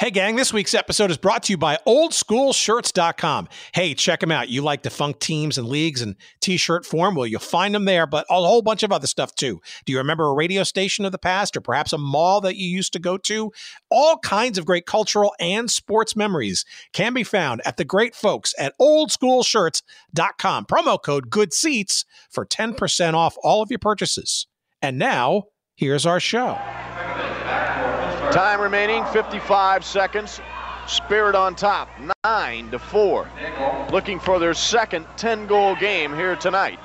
Hey, gang, this week's episode is brought to you by OldSchoolShirts.com. Hey, check them out. You like defunct teams and leagues and T-shirt form? Well, you'll find them there, but a whole bunch of other stuff, too. Do you remember a radio station of the past or perhaps a mall that you used to go to? All kinds of great cultural and sports memories can be found at the great folks at OldSchoolShirts.com. Promo code GOODSEATS for 10% off all of your purchases. And now, here's our show. Time remaining, 55 seconds. Spirit on top, 9-4. Looking for their second 10-goal game here tonight.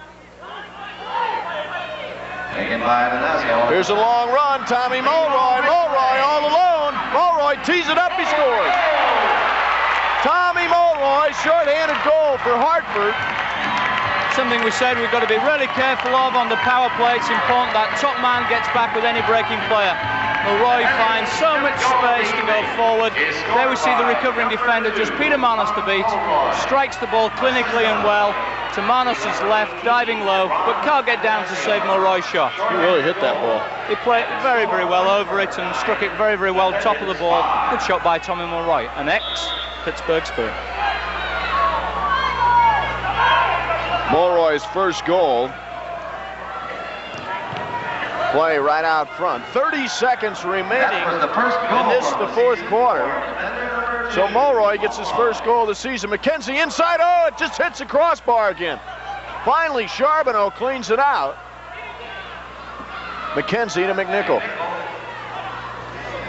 Here's a long run, Tommy Mulroy. Mulroy all alone. Mulroy tees it up, he scores. Tommy Mulroy, short-handed goal for Hartford. Something we said we've got to be really careful of on the power play. It's important that top man gets back with any breaking player. Mulroy finds so much space to go forward. There we see the recovering defender, just Peter Manos to beat. Strikes the ball clinically and well to Manos' left, diving low, but can't get down to save Mulroy's shot. He really hit that ball. He played very, very well over it and struck it very, very well top of the ball. Good shot by Tommy Mulroy, an ex-Pittsburgh Spirit. Mulroy's first goal. Play right out front. 30 seconds remaining in this, the fourth quarter. So Mulroy gets his first goal of the season. McKenzie inside. Oh, it just hits the crossbar again. Finally, Charbonneau cleans it out. McKenzie to McNichol.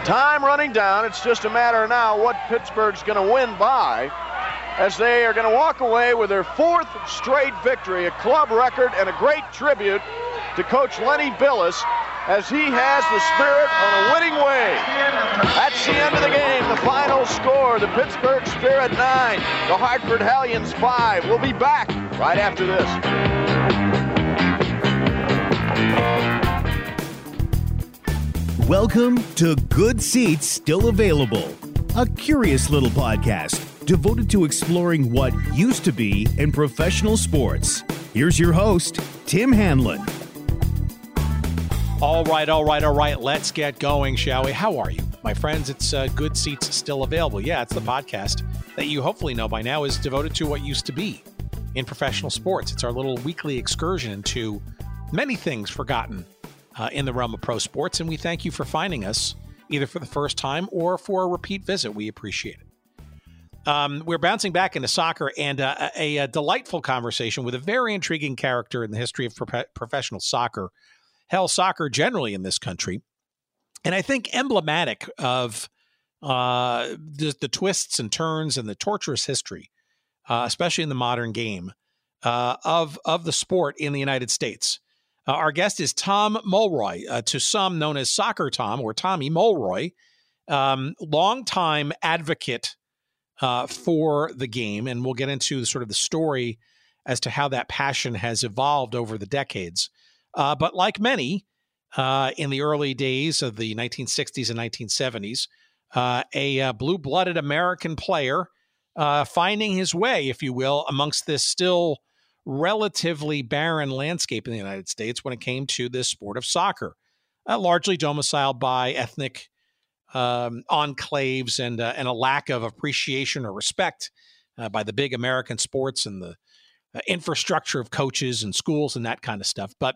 Time running down. It's just a matter now what Pittsburgh's going to win by, as they are going to walk away with their fourth straight victory, a club record, and a great tribute to Coach Lenny Billis, as he has the Spirit on a winning way. That's the end of the game. The final score, the Pittsburgh Spirit 9, the Hartford Hellions 5. We'll be back right after this. Welcome to Good Seats Still Available, a curious little podcast devoted to exploring what used to be in professional sports. Here's your host, Tim Hanlon. All right. Let's get going, shall we? How are you, my friends? It's Good Seats Still Available. Yeah, it's the podcast that you hopefully know by now is devoted to what used to be in professional sports. It's our little weekly excursion into many things forgotten in the realm of pro sports, and we thank you for finding us, either for the first time or for a repeat visit. We appreciate it. We're bouncing back into soccer and a delightful conversation with a very intriguing character in the history of professional soccer, hell, soccer generally in this country, and I think emblematic of the twists and turns and the torturous history, especially in the modern game, of the sport in the United States. Our guest is Tom Mulroy, to some known as Soccer Tom or Tommy Mulroy, longtime advocate for the game, and we'll get into sort of the story as to how that passion has evolved over the decades. But like many in the early days of the 1960s and 1970s, a blue-blooded American player finding his way, if you will, amongst this still relatively barren landscape in the United States when it came to this sport of soccer, largely domiciled by ethnic enclaves and a lack of appreciation or respect by the big American sports and the infrastructure of coaches and schools and that kind of stuff. But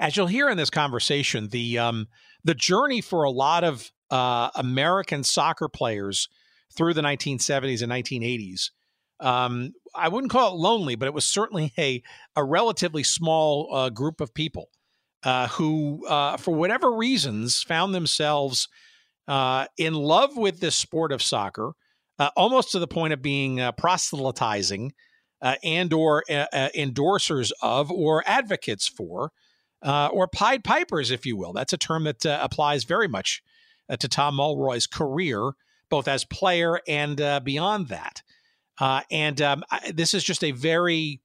as you'll hear in this conversation, the journey for a lot of American soccer players through the 1970s and 1980s, I wouldn't call it lonely, but it was certainly a relatively small group of people who, for whatever reasons, found themselves in love with this sport of soccer, almost to the point of being proselytizing and or endorsers of or advocates for or Pied Pipers, if you will. That's a term that applies very much to Tom Mulroy's career, both as player and beyond that. This is just a very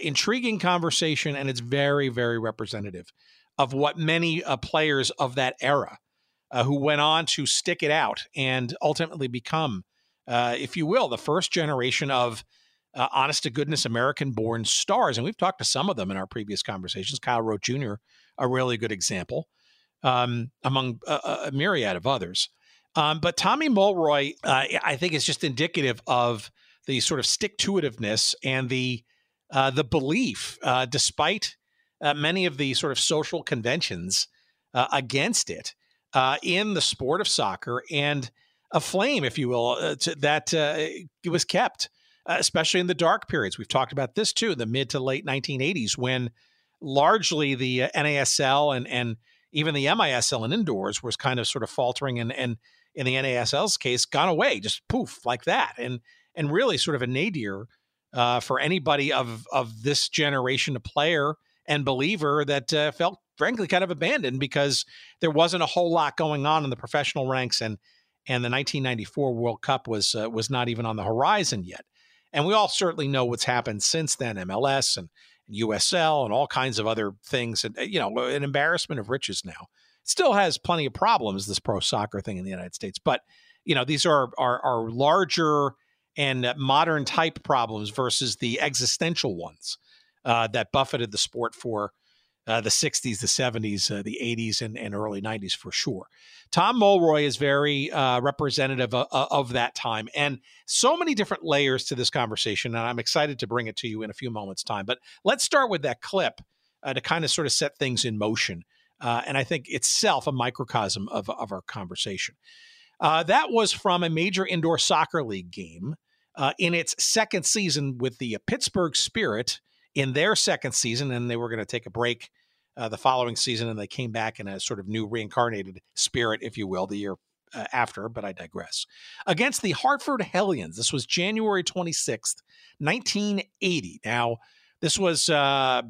intriguing conversation, and it's very, very representative of what many players of that era who went on to stick it out and ultimately become, if you will, the first generation of honest-to-goodness American-born stars. And we've talked to some of them in our previous conversations. Kyle Rote Jr., a really good example, among a myriad of others. But Tommy Mulroy, I think, is just indicative of the sort of stick-to-itiveness and the belief, despite many of the sort of social conventions against it, in the sport of soccer, and a flame, if you will, that was kept, especially in the dark periods. We've talked about this too, the mid to late 1980s, when largely the NASL and even the MISL and indoors was kind of sort of faltering, and in the NASL's case, gone away, just poof, like that. And really sort of a nadir for anybody of this generation, a player and believer, that felt, frankly, kind of abandoned because there wasn't a whole lot going on in the professional ranks. And the 1994 World Cup was not even on the horizon yet. And we all certainly know what's happened since then, MLS and USL and all kinds of other things. And, you know, an embarrassment of riches now. It still has plenty of problems, this pro soccer thing in the United States. But, you know, these are larger and modern type problems versus the existential ones that buffeted the sport for the 60s, the 70s, the 80s, and early 90s for sure. Tom Mulroy is very representative of that time, and so many different layers to this conversation, and I'm excited to bring it to you in a few moments' time. But let's start with that clip to kind of sort of set things in motion, and I think itself a microcosm of our conversation. That was from a major indoor soccer league game in its second season with the Pittsburgh Spirit, in their second season, and they were going to take a break the following season, and they came back in a sort of new reincarnated spirit, if you will, the year after, but I digress. Against the Hartford Hellions, this was January 26th, 1980. Now, this was a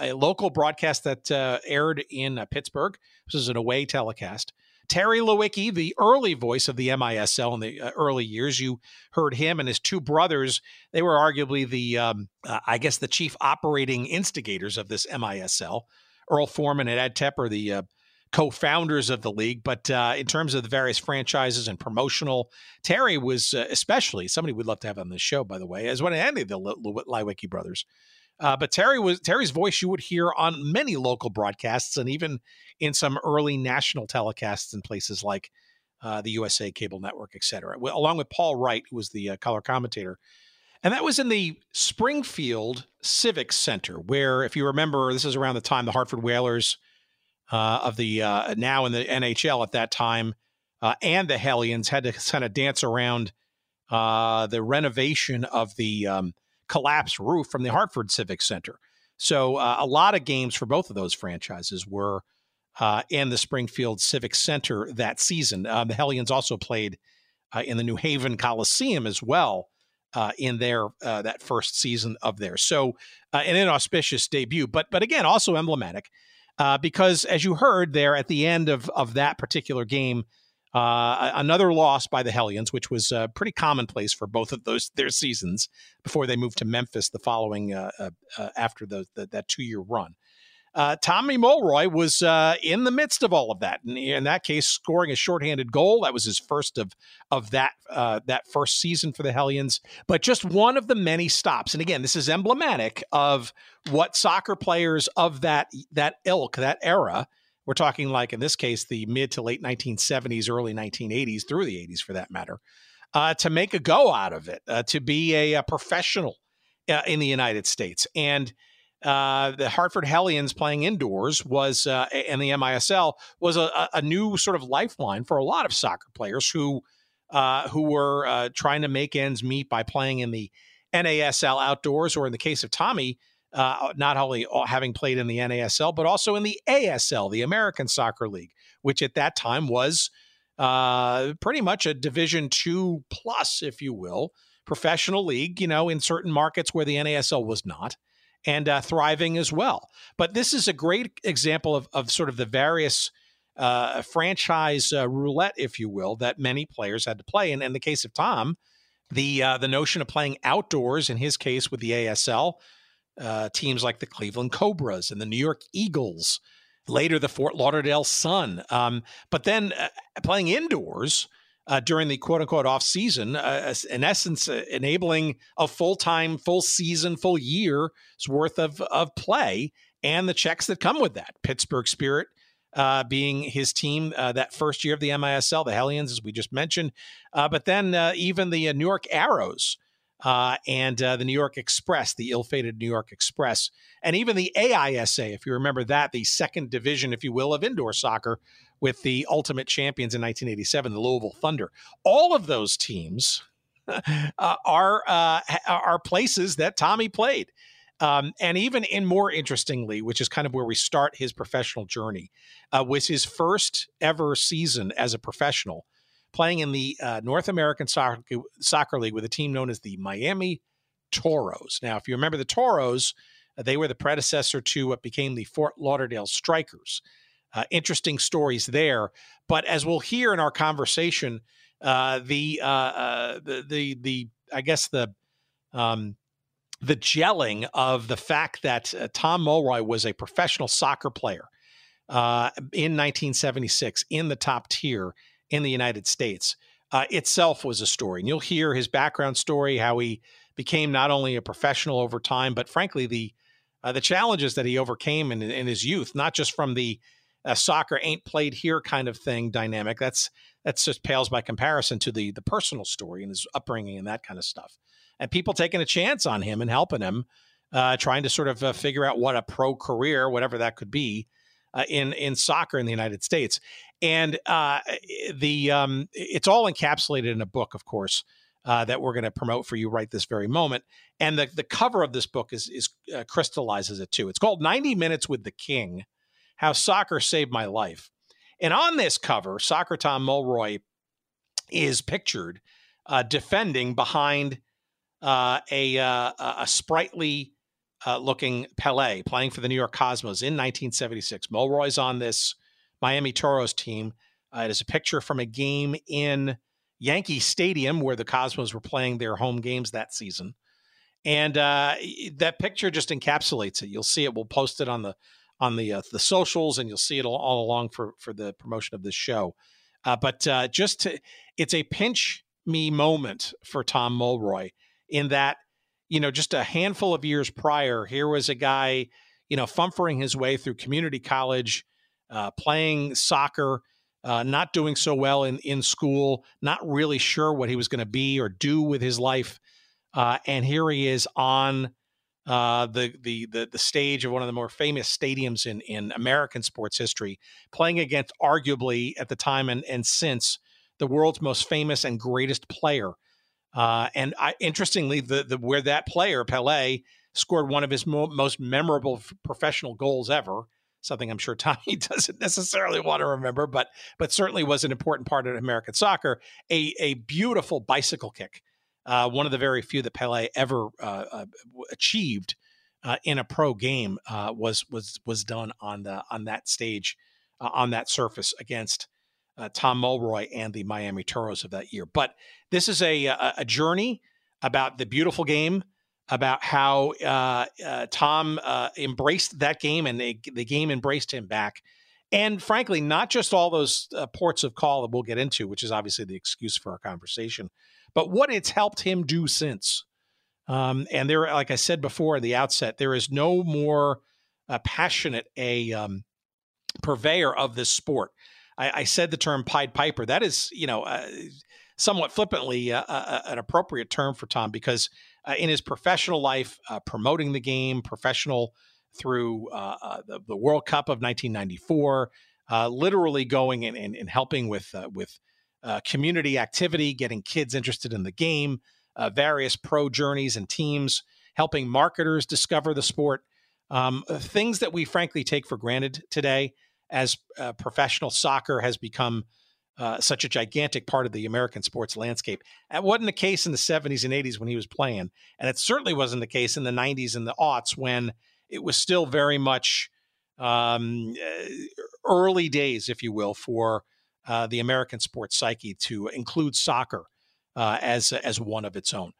local broadcast that aired in Pittsburgh. This is an away telecast. Terry Lewicki, the early voice of the MISL in the early years, you heard him and his two brothers. They were arguably the, I guess, the chief operating instigators of this MISL. Earl Foreman and Ed Tepper, the co-founders of the league. But in terms of the various franchises and promotional, Terry was especially somebody we'd love to have on this show, by the way, as one of any of the Lewicki brothers. But Terry's voice you would hear on many local broadcasts and even in some early national telecasts in places like the USA Cable Network, et cetera, along with Paul Wright, who was the color commentator. And that was in the Springfield Civic Center, where, if you remember, this is around the time the Hartford Whalers of the now in the NHL at that time and the Hellions had to kind of dance around the renovation of the collapsed roof from the Hartford Civic Center. So a lot of games for both of those franchises were in the Springfield Civic Center that season. The Hellions also played in the New Haven Coliseum as well in their that first season of theirs. So an inauspicious debut, but again, also emblematic because, as you heard there at the end of that particular game, another loss by the Hellions, which was pretty commonplace for both of their seasons before they moved to Memphis the following after that 2-year run. Tommy Mulroy was in the midst of all of that, and in that case, scoring a shorthanded goal. That was his first of that first season for the Hellions, but just one of the many stops. And again, this is emblematic of what soccer players of that ilk, that era. We're talking, like in this case, the mid to late 1970s, early 1980s, through the 80s for that matter, to make a go out of it, to be a professional in the United States. And the Hartford Hellions playing indoors was, and the MISL was a new sort of lifeline for a lot of soccer players who were trying to make ends meet by playing in the NASL outdoors, or in the case of Tommy, not only having played in the NASL, but also in the ASL, the American Soccer League, which at that time was pretty much a Division II plus, if you will, professional league, you know, in certain markets where the NASL was not, and thriving as well. But this is a great example of sort of the various franchise roulette, if you will, that many players had to play. And in the case of Tom, the notion of playing outdoors, in his case with the ASL, teams like the Cleveland Cobras and the New York Eagles, later the Fort Lauderdale Sun. But then playing indoors during the quote-unquote off-season, in essence, enabling a full-time, full season, full year's worth of play and the checks that come with that. Pittsburgh Spirit being his team that first year of the MISL, the Hellions, as we just mentioned. But then even the New York Arrows and the New York Express, the ill-fated New York Express, and even the AISA, if you remember that, the second division, if you will, of indoor soccer with the ultimate champions in 1987, the Louisville Thunder. All of those teams are places that Tommy played. And even in more interestingly, which is kind of where we start his professional journey, was his first ever season as a professional playing in the North American Soccer League with a team known as the Miami Toros. Now, if you remember the Toros, they were the predecessor to what became the Fort Lauderdale Strikers. Interesting stories there. But as we'll hear in our conversation, the gelling of the fact that Tom Mulroy was a professional soccer player in 1976 in the top tier in the United States itself was a story. And you'll hear his background story, how he became not only a professional over time, but frankly, the challenges that he overcame in his youth, not just from the soccer ain't played here kind of thing dynamic. That's just pales by comparison to the personal story and his upbringing and that kind of stuff. And people taking a chance on him and helping him, trying to sort of figure out what a pro career, whatever that could be, in soccer in the United States. And it's all encapsulated in a book, of course, that we're going to promote for you right this very moment. And the cover of this book is crystallizes it too. It's called 90 Minutes with the King, How Soccer Saved My Life. And on this cover, Soccer Tom Mulroy is pictured defending behind a sprightly looking Pelé playing for the New York Cosmos in 1976. Mulroy's on this Miami Toros team. It is a picture from a game in Yankee Stadium where the Cosmos were playing their home games that season. And that picture just encapsulates it. You'll see it. We'll post it on the socials, and you'll see it all along for the promotion of this show. It's a pinch me moment for Tom Mulroy, in that, you know, just a handful of years prior, here was a guy, you know, fumfering his way through community college, playing soccer, not doing so well in school, not really sure what he was going to be or do with his life. And here he is on the stage of one of the more famous stadiums in American sports history, playing against arguably at the time and since the world's most famous and greatest player. Interestingly, where that player, Pelé, scored one of his most memorable professional goals ever, something I'm sure Tommy doesn't necessarily want to remember, but certainly was an important part of American soccer, a beautiful bicycle kick, one of the very few that Pelé ever achieved in a pro game, was done on that stage, on that surface against Tom Mulroy and the Miami Toros of that year. But this is a journey about the beautiful game, about how Tom embraced that game and the game embraced him back. And frankly, not just all those ports of call that we'll get into, which is obviously the excuse for our conversation, but what it's helped him do since. And there, like I said before at the outset, there is no more passionate purveyor of this sport. I said the term Pied Piper. That is, you know, somewhat flippantly an appropriate term for Tom, because in his professional life, promoting the game, professional through the World Cup of 1994, literally going and helping with community activity, getting kids interested in the game, various pro journeys and teams, helping marketers discover the sport, things that we frankly take for granted today, as professional soccer has become such a gigantic part of the American sports landscape. That wasn't the case in the 70s and 80s when he was playing, and it certainly wasn't the case in the 90s and the aughts when it was still very much early days, if you will, for the American sports psyche to include soccer as one of its own.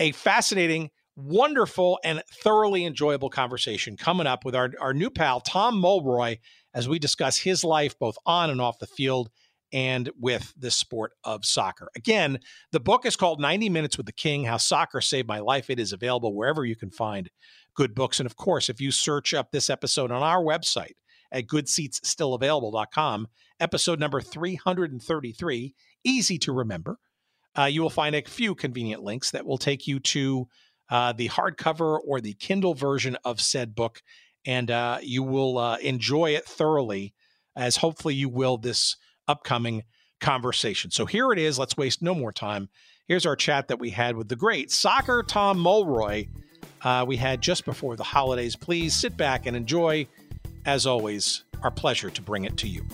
A fascinating, wonderful, and thoroughly enjoyable conversation coming up with our new pal, Tom Mulroy, as we discuss his life both on and off the field and with the sport of soccer. Again, the book is called 90 Minutes with the King, How Soccer Saved My Life. It is available wherever you can find good books. And of course, if you search up this episode on our website at goodseatsstillavailable.com, episode number 333, easy to remember. You will find a few convenient links that will take you to the hardcover or the Kindle version of said book, and you will enjoy it thoroughly, as hopefully you will this upcoming conversation. So here it is. Let's waste no more time. Here's our chat that we had with the great soccer Tom Mulroy. We had just before the holidays. Please sit back and enjoy. As always, our pleasure to bring it to you.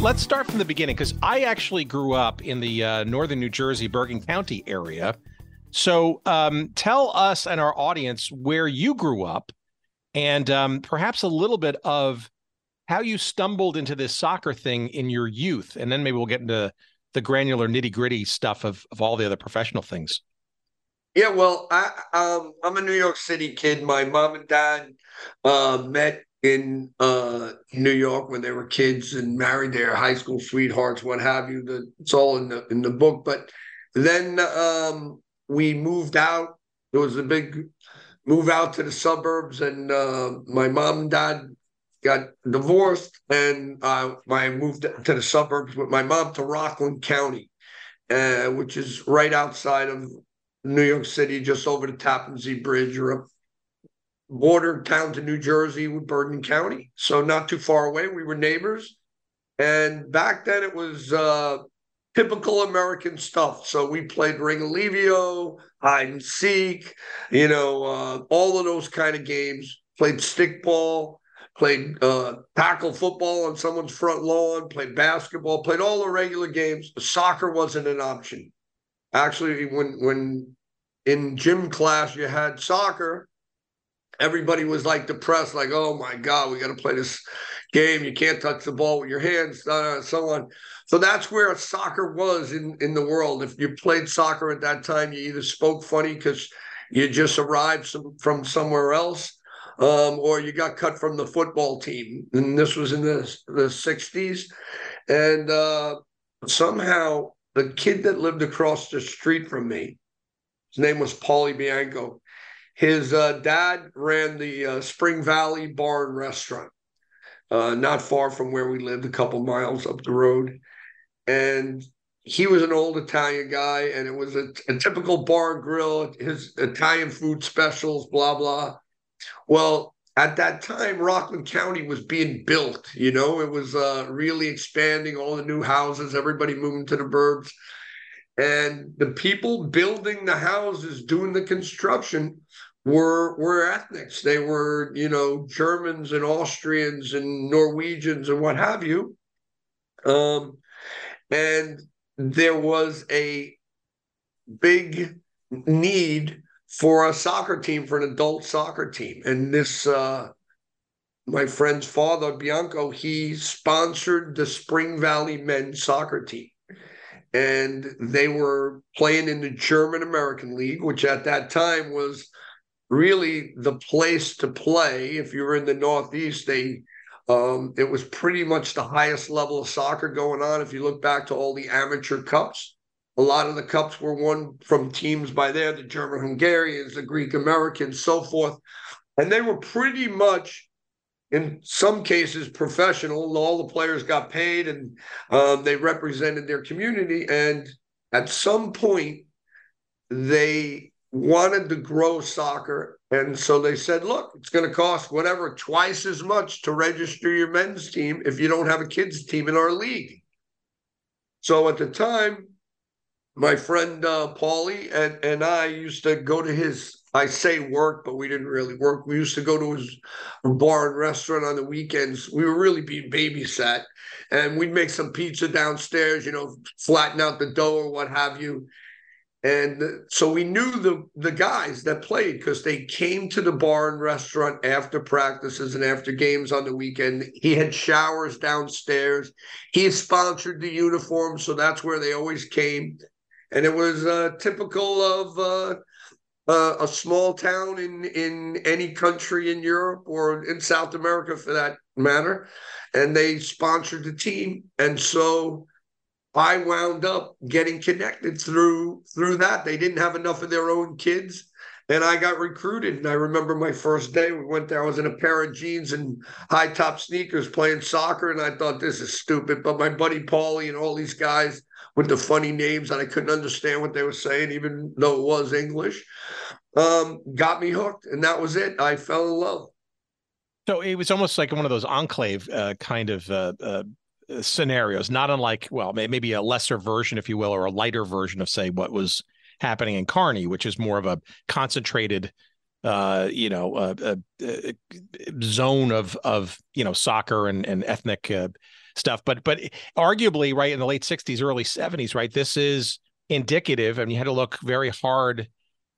Let's start from the beginning, because I actually grew up in the northern New Jersey, Bergen County area. So tell us and our audience where you grew up, and perhaps a little bit of how you stumbled into this soccer thing in your youth. And then maybe we'll get into the granular nitty gritty stuff of all the other professional things. Yeah, well, I'm a New York City kid. My mom and dad met in New York when they were kids and married their high school sweethearts, what have you. It's all in the book. But then we moved out. There was a big move out to the suburbs, and my mom and dad got divorced, and I moved to the suburbs with my mom to Rockland County, which is right outside of New York City, just over the Tappan Zee Bridge, or up border town to New Jersey with Bergen County. So not too far away. We were neighbors. And back then it was typical American stuff. So we played Ringalivio, hide and seek, all of those kind of games. Played stickball, played tackle football on someone's front lawn, played basketball, played all the regular games. Soccer wasn't an option. Actually, when in gym class you had soccer, everybody was like depressed, like, oh my God, we got to play this game. You can't touch the ball with your hands, so on. So that's where soccer was in the world. If you played soccer at that time, you either spoke funny because you just arrived from somewhere else, or you got cut from the football team. And this was in the 60s. And somehow the kid that lived across the street from me, his name was Paulie Bianco. His dad ran the Spring Valley Bar and Restaurant, not far from where we lived, a couple miles up the road. And he was an old Italian guy, and it was a typical bar and grill, his Italian food specials, blah, blah. Well, at that time, Rockland County was being built. It was really expanding, all the new houses, everybody moving to the burbs. And the people building the houses, doing the construction, were ethnics. They were, Germans and Austrians and Norwegians and what have you. And there was a big need for a soccer team, for an adult soccer team. And this, my friend's father, Bianco, he sponsored the Spring Valley men's soccer team. And they were playing in the German-American League, which at that time was really the place to play. If you were in the Northeast, it was pretty much the highest level of soccer going on. If you look back to all the amateur cups, a lot of the cups were won from teams by there, the German-Hungarians, the Greek-Americans, so forth. And they were pretty much, in some cases, professional. All the players got paid, and they represented their community. And at some point, they wanted to grow soccer. And so they said, look, it's going to cost whatever, twice as much to register your men's team if you don't have a kids' team in our league. So at the time, my friend Paulie and I used to go to his, I say work, but we didn't really work. We used to go to his bar and restaurant on the weekends. We were really being babysat. And we'd make some pizza downstairs, flatten out the dough or what have you. And so we knew the guys that played because they came to the bar and restaurant after practices and after games on the weekend. He had showers downstairs. He sponsored the uniforms, so that's where they always came. And it was typical of a small town in any country in Europe or in South America for that matter. And they sponsored the team. And so I wound up getting connected through that. They didn't have enough of their own kids. And I got recruited, and I remember my first day. We went there. I was in a pair of jeans and high-top sneakers playing soccer, and I thought, this is stupid. But my buddy Paulie and all these guys with the funny names that I couldn't understand what they were saying, even though it was English, got me hooked, and that was it. I fell in love. So it was almost like one of those enclave kind of scenarios, not unlike, well, maybe a lesser version, if you will, or a lighter version of, say, what was happening in Kearney, which is more of a concentrated, zone of soccer and ethnic stuff. But arguably, right, in the late 60s, early 70s, right, this is indicative. I mean, you had to look very hard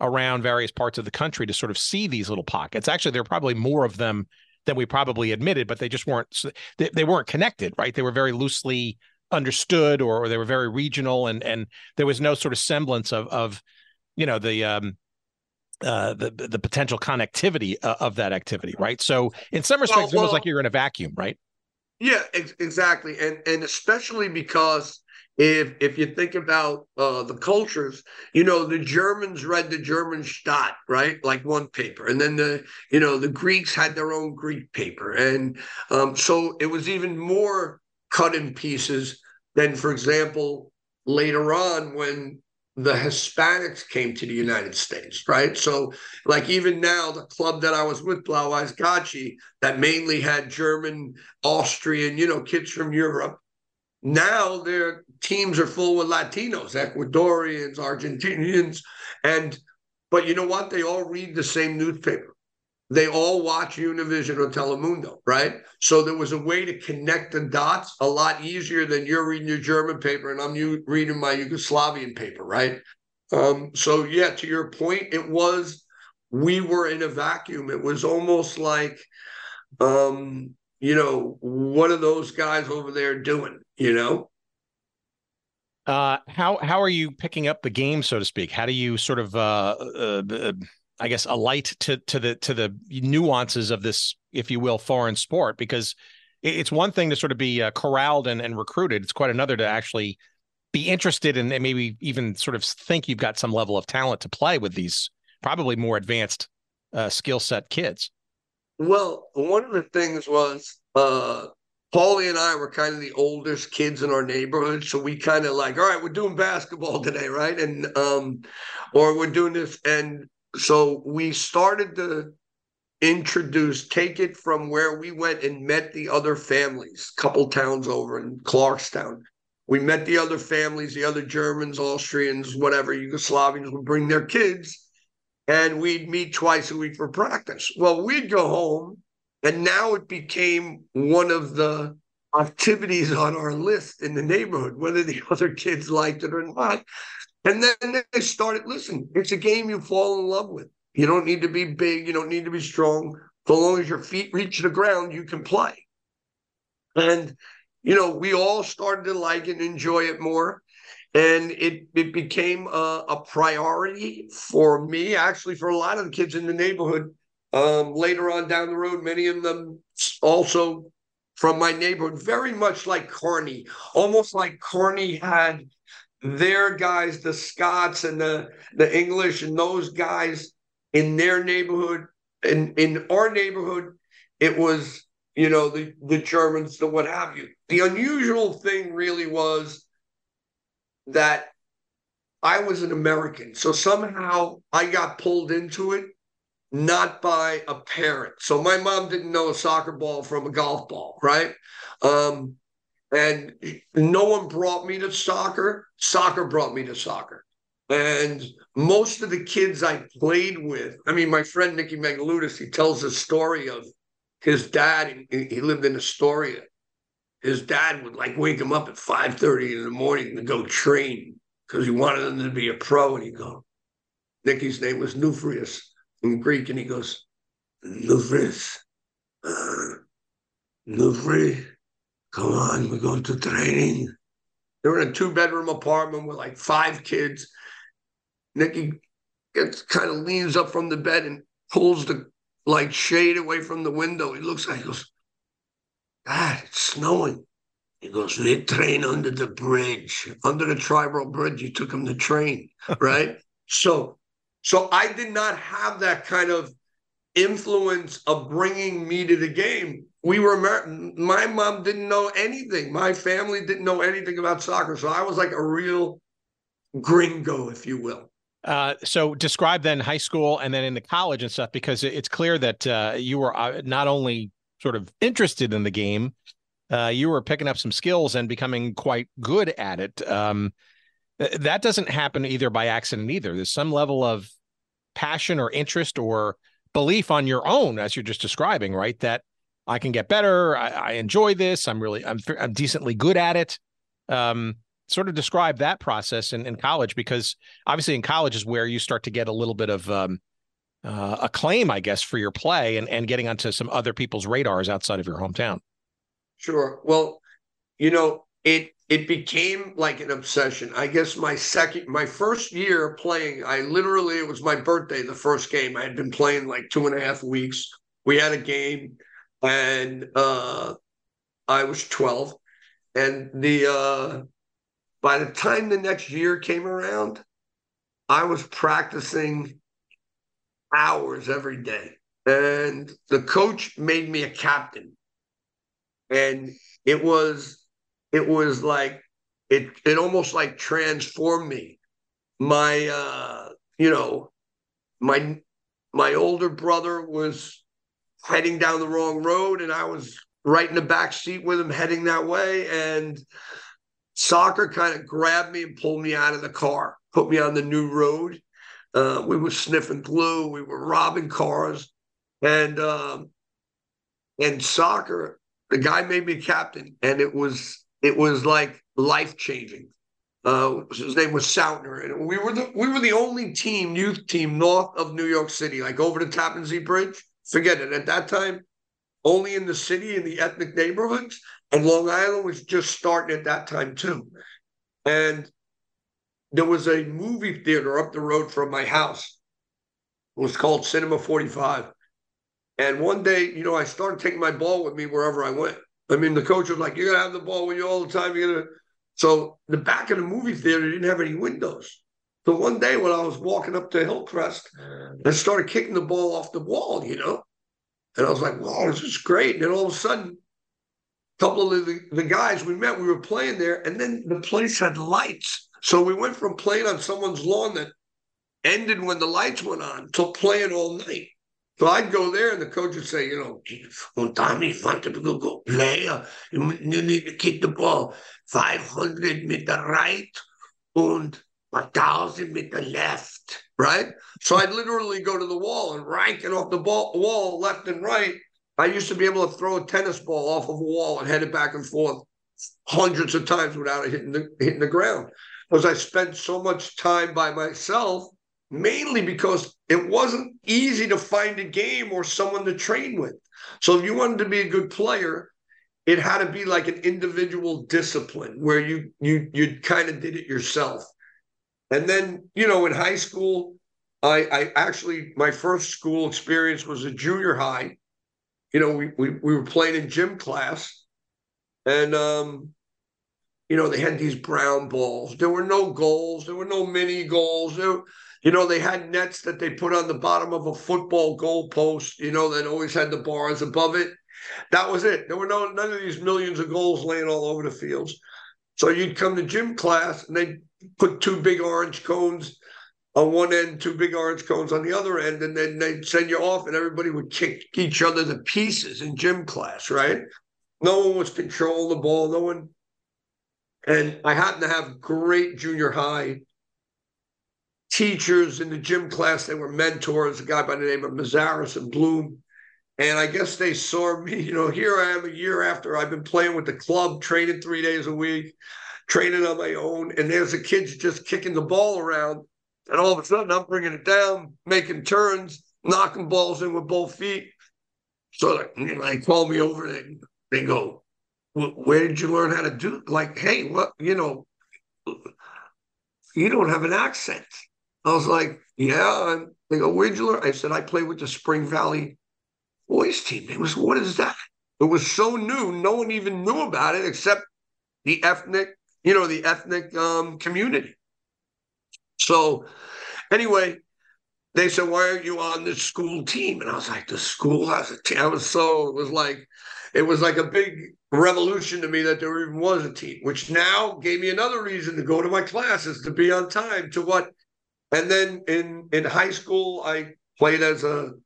around various parts of the country to sort of see these little pockets. Actually, there are probably more of them than we probably admitted, but they just weren't, they weren't connected, right? They were very loosely understood, or they were very regional, and there was no sort of semblance of the potential connectivity of that activity, right? So in some respects, it was like you're in a vacuum, right? Yeah, exactly, and especially because if you think about the cultures, the Germans read the German Stadt, right, like one paper, and then the Greeks had their own Greek paper, and so it was even more cut in pieces than, for example, later on when the Hispanics came to the United States, right? So, like, even now, the club that I was with, Blau Eyes Gachi, that mainly had German, Austrian, kids from Europe, now their teams are full with Latinos, Ecuadorians, Argentinians, but you know what? They all read the same newspaper. They all watch Univision or Telemundo, right? So there was a way to connect the dots a lot easier than you're reading your German paper and I'm reading my Yugoslavian paper, right? So yeah, to your point, we were in a vacuum. It was almost like, what are those guys over there doing, How are you picking up the game, so to speak? How do you sort of, I guess, alight to the nuances of this, if you will, foreign sport? Because it's one thing to sort of be corralled and recruited. It's quite another to actually be interested in, and maybe even sort of think you've got some level of talent to play with these probably more advanced skill set kids. Well, one of the things was Paulie and I were kind of the oldest kids in our neighborhood. So we kind of like, all right, we're doing basketball today, right? And or we're doing this. And so we started to take it from where we went and met the other families, a couple towns over in Clarkstown. We met the other families, the other Germans, Austrians, whatever, Yugoslavians would bring their kids, and we'd meet twice a week for practice. Well, we'd go home, and now it became one of the activities on our list in the neighborhood, whether the other kids liked it or not. And then they started, listen, it's a game you fall in love with. You don't need to be big. You don't need to be strong. So long as your feet reach the ground, you can play. And, we all started to like and enjoy it more. And it became a priority for me, actually, for a lot of the kids in the neighborhood. Later on down the road, many of them also from my neighborhood, very much like Kearney, almost like Kearney had their guys, the Scots and the English and those guys in their neighborhood. In our neighborhood, it was, the Germans, the what have you. The unusual thing really was that I was an American. So somehow I got pulled into it, not by a parent. So my mom didn't know a soccer ball from a golf ball, right? And no one brought me to soccer. Soccer brought me to soccer. And most of the kids I played with, my friend Nicky Megalutis, he tells the story of his dad. He lived in Astoria. His dad would wake him up at 5:30 in the morning to go train because he wanted him to be a pro. And he'd go, Nicky's name was Nufrius in Greek. And he goes, Nufrius, Nufri, come on, we're going to training. They were in a 2-bedroom apartment with 5 kids. Nicky kind of leans up from the bed and pulls the shade away from the window. He looks he goes, God, it's snowing. He goes, they train under the bridge. Under the Triborough Bridge, you took him to train, right? So So I did not have that kind of influence of bringing me to the game. We were American. My mom didn't know anything. My family didn't know anything about soccer. So I was like a real gringo, if you will. So describe then high school and then into college and stuff, because it's clear that you were not only sort of interested in the game, you were picking up some skills and becoming quite good at it. That doesn't happen either by accident either. There's some level of passion or interest or belief on your own, as you're just describing, right? That I can get better. I enjoy this. I'm decently good at it. Sort of describe that process in college, because obviously in college is where you start to get a little bit of acclaim, I guess, for your play and getting onto some other people's radars outside of your hometown. Sure. Well, you know, it became like an obsession. I guess my first year playing, it was my birthday, the first game. I had been playing like 2.5 weeks. We had a game. And I was 12, and by the time the next year came around, I was practicing hours every day, and the coach made me a captain. And it was like it almost like transformed me. My my older brother was heading down the wrong road, and I was right in the back seat with him heading that way. And soccer kind of grabbed me and pulled me out of the car, put me on the new road. We were sniffing glue. We were robbing cars. And soccer, the guy made me captain, and it was like life-changing. His name was Soutner, and we were the only team, youth team, north of New York City, like over the Tappan Zee Bridge. Forget it. At that time, only in the city, in the ethnic neighborhoods, and Long Island was just starting at that time too. And there was a movie theater up the road from my house. It was called Cinema 45. And one day, you know, I started taking my ball with me wherever I went. I mean, the coach was like, "You're going to have the ball with you all the time. You're going to." So the back of the movie theater didn't have any windows. So one day when I was walking up to Hillcrest, I started kicking the ball off the wall, you know? And I was like, wow, this is great. And then all of a sudden, a couple of the guys we met, we were playing there, and then the place had lights. So we went from playing on someone's lawn that ended when the lights went on to playing all night. So I'd go there, and the coach would say, you know, "Well, Tommy, if you want to go play, you need to kick the ball 500 with the right and 1,000 with the left," right? So I'd literally go to the wall and rank it off the wall left and right. I used to be able to throw a tennis ball off of a wall and head it back and forth hundreds of times without it hitting the ground. Because I spent so much time by myself, mainly because it wasn't easy to find a game or someone to train with. So if you wanted to be a good player, it had to be like an individual discipline where you kind of did it yourself. And then, you know, in high school, my first school experience was a junior high. You know, we were playing in gym class, and, you know, they had these brown balls. There were no goals. There were no mini goals. They had nets that they put on the bottom of a football goal post, you know, that always had the bars above it. That was it. There were none of these millions of goals laying all over the fields. So you'd come to gym class, and they'd put two big orange cones on one end, two big orange cones on the other end, and then they'd send you off, and everybody would kick each other to pieces in gym class, right? No one was controlling the ball, no one. And I happened to have great junior high teachers in the gym class. They were mentors, a guy by the name of Mazaris and Bloom. And I guess they saw me, you know, here I am a year after I've been playing with the club, training 3 days a week, training on my own, and there's the kids just kicking the ball around, and all of a sudden I'm bringing it down, making turns, knocking balls in with both feet. So they call me over, and they go, "Where did you learn how to do?" Like, "Hey, what, you know, you don't have an accent." I was like, "Yeah." And they go, "Where'd you learn?" I said, "I played with the Spring Valley boys team." They was, "What is that?" It was so new, no one even knew about it except the ethnic, you know, the ethnic community. So anyway, they said, why aren't you on the school team? And I was like, the school? It was like a big revolution to me that there even was a team, which now gave me another reason to go to my classes, to be on time, to what. And then in high school, I played in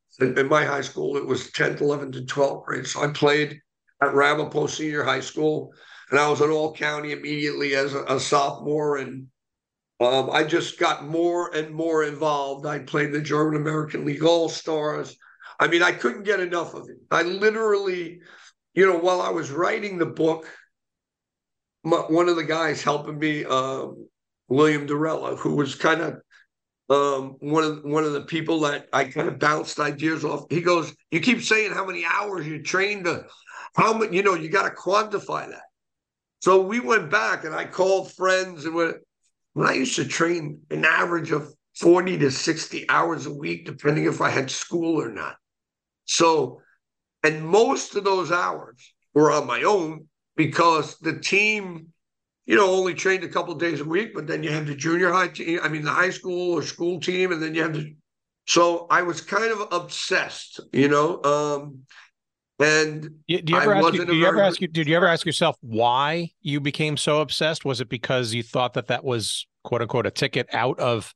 my high school, it was 10th, 11th, and 12th grade. So I played at Ramapo Senior High School, and I was at All-County immediately as a sophomore, and I just got more and more involved. I played the German-American League All-Stars. I mean, I couldn't get enough of it. I literally, you know, while I was writing the book, one of the guys helping me, William Durella, who was kind of one of the people that I kind of bounced ideas off, he goes, you keep saying how many hours you trained, how much, you know, you got to quantify that. So we went back, and I called friends, and when I used to train an average of 40 to 60 hours a week, depending if I had school or not. So, and most of those hours were on my own, because the team, you know, only trained a couple of days a week, but then you have the junior high team, I mean, the high school or school team, and then you have the, so I was kind of obsessed, you know, did you ever ask yourself why you became so obsessed? Was it because you thought that was, quote unquote, a ticket out of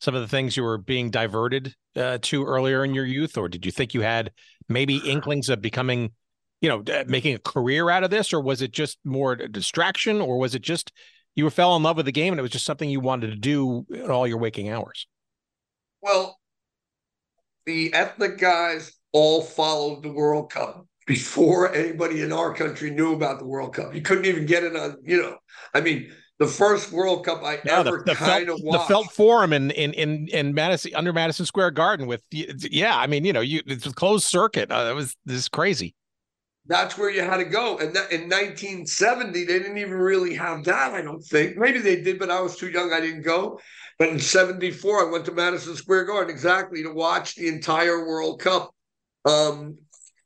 some of the things you were being diverted to earlier in your youth? Or did you think you had maybe inklings of becoming, you know, making a career out of this? Or was it just more a distraction? Or was it just you fell in love with the game and it was just something you wanted to do in all your waking hours? Well, the ethnic guys all followed the World Cup before anybody in our country knew about the World Cup. You couldn't even get it on, you know, I mean, the first World Cup I ever kind of watched. The Felt Forum in Madison, under Madison Square Garden with, yeah, I mean, you know, it's a closed circuit. This is crazy. That's where you had to go. And that, in 1970, they didn't even really have that, I don't think. Maybe they did, but I was too young. I didn't go. But in 74, I went to Madison Square Garden exactly to watch the entire World Cup on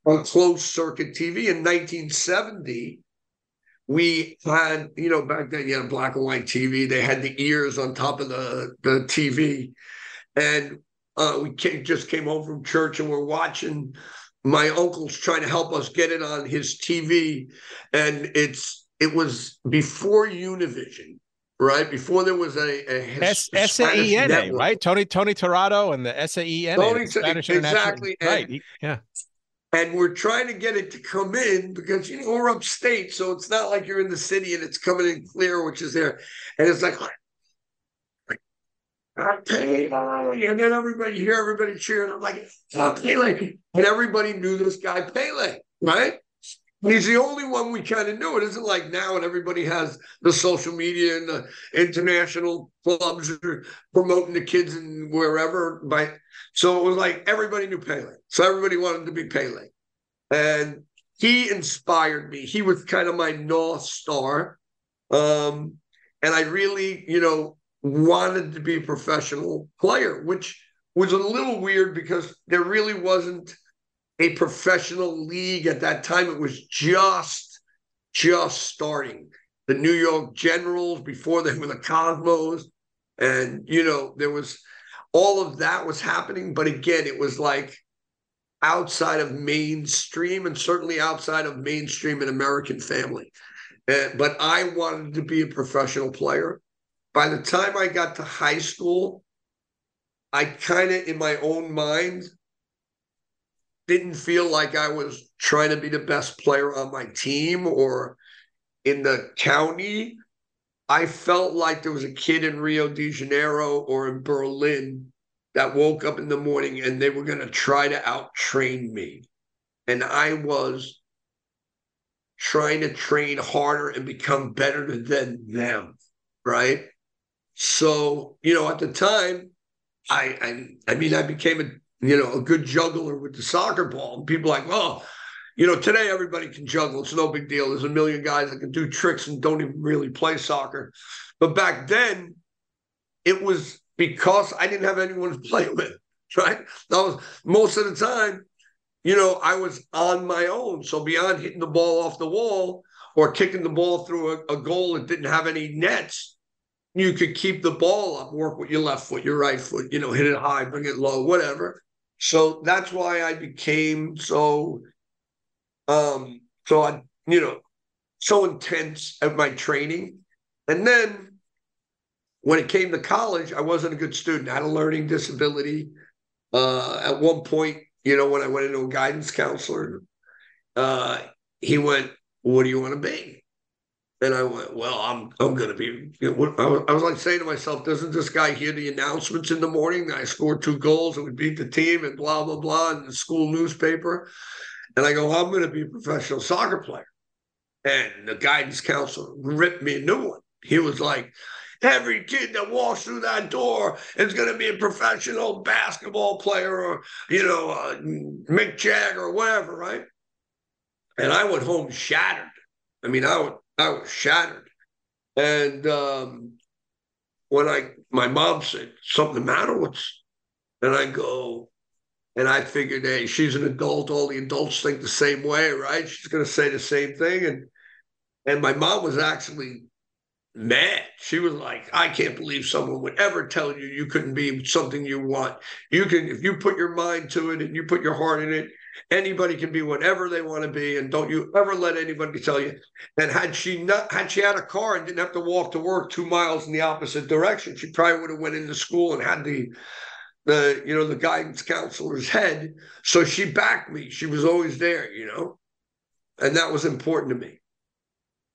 closed circuit TV. In 1970, we had, you know, back then you had a black and white TV. They had the ears on top of the TV. And we just came home from church, and we're watching. My uncle's trying to help us get it on his TV. And it was before Univision, right? Before there was a SAENA, right? Tony Tirado and the SAENA. Exactly. Right. Yeah. And we're trying to get it to come in because, you know, we're upstate, so it's not like you're in the city and it's coming in clear, which is there. And it's like, okay, and then everybody cheering. I'm like, oh, Pelé. And everybody knew this guy, Pelé, right? He's the only one we kind of knew. It isn't like now, and everybody has the social media and the international clubs are promoting the kids and wherever. So it was like everybody knew Pelé. So everybody wanted to be Pelé. And he inspired me. He was kind of my North Star. And I really, you know, wanted to be a professional player, which was a little weird because there really wasn't a professional league at that time. It was just starting. The New York Generals, before they were the Cosmos, and, you know, there was all of that was happening. But again, it was like outside of mainstream, and certainly outside of mainstream in American family. But I wanted to be a professional player. By the time I got to high school, I kind of, in my own mind, didn't feel like I was trying to be the best player on my team or in the county. I felt like there was a kid in Rio de Janeiro or in Berlin that woke up in the morning and they were going to try to out-train me. And I was trying to train harder and become better than them, right? So, you know, at the time, I mean, I became a good juggler with the soccer ball. And people like, well, you know, today everybody can juggle. It's no big deal. There's a million guys that can do tricks and don't even really play soccer. But back then, it was because I didn't have anyone to play with, right? That was most of the time, you know, I was on my own. So beyond hitting the ball off the wall or kicking the ball through a goal that didn't have any nets, you could keep the ball up, work with your left foot, your right foot, you know, hit it high, bring it low, whatever. So that's why I became so intense at my training. And then when it came to college, I wasn't a good student. I had a learning disability. At one point, you know, when I went into a guidance counselor, he went, "What do you want to be?" And I went, "Well, I'm going to be." I was like saying to myself, "Doesn't this guy hear the announcements in the morning that I scored 2 goals and we beat the team and blah blah blah in the school newspaper?" And I go, "I'm going to be a professional soccer player." And the guidance counselor ripped me a new one. He was like, "Every kid that walks through that door is going to be a professional basketball player or, you know, Mick Jagger or whatever, right?" And I went home shattered. I mean, I was shattered. And when my mom said, "Something the matter with us?" And I go, and I figured, hey, she's an adult. All the adults think the same way, right? She's going to say the same thing. And my mom was actually mad. She was like, "I can't believe someone would ever tell you you couldn't be something you want. You can, if you put your mind to it and you put your heart in it, anybody can be whatever they want to be. And don't you ever let anybody tell you." And had she had a car and didn't have to walk to work 2 miles in the opposite direction, she probably would have went into school and had the guidance counselor's head. So she backed me. She was always there, you know, and that was important to me.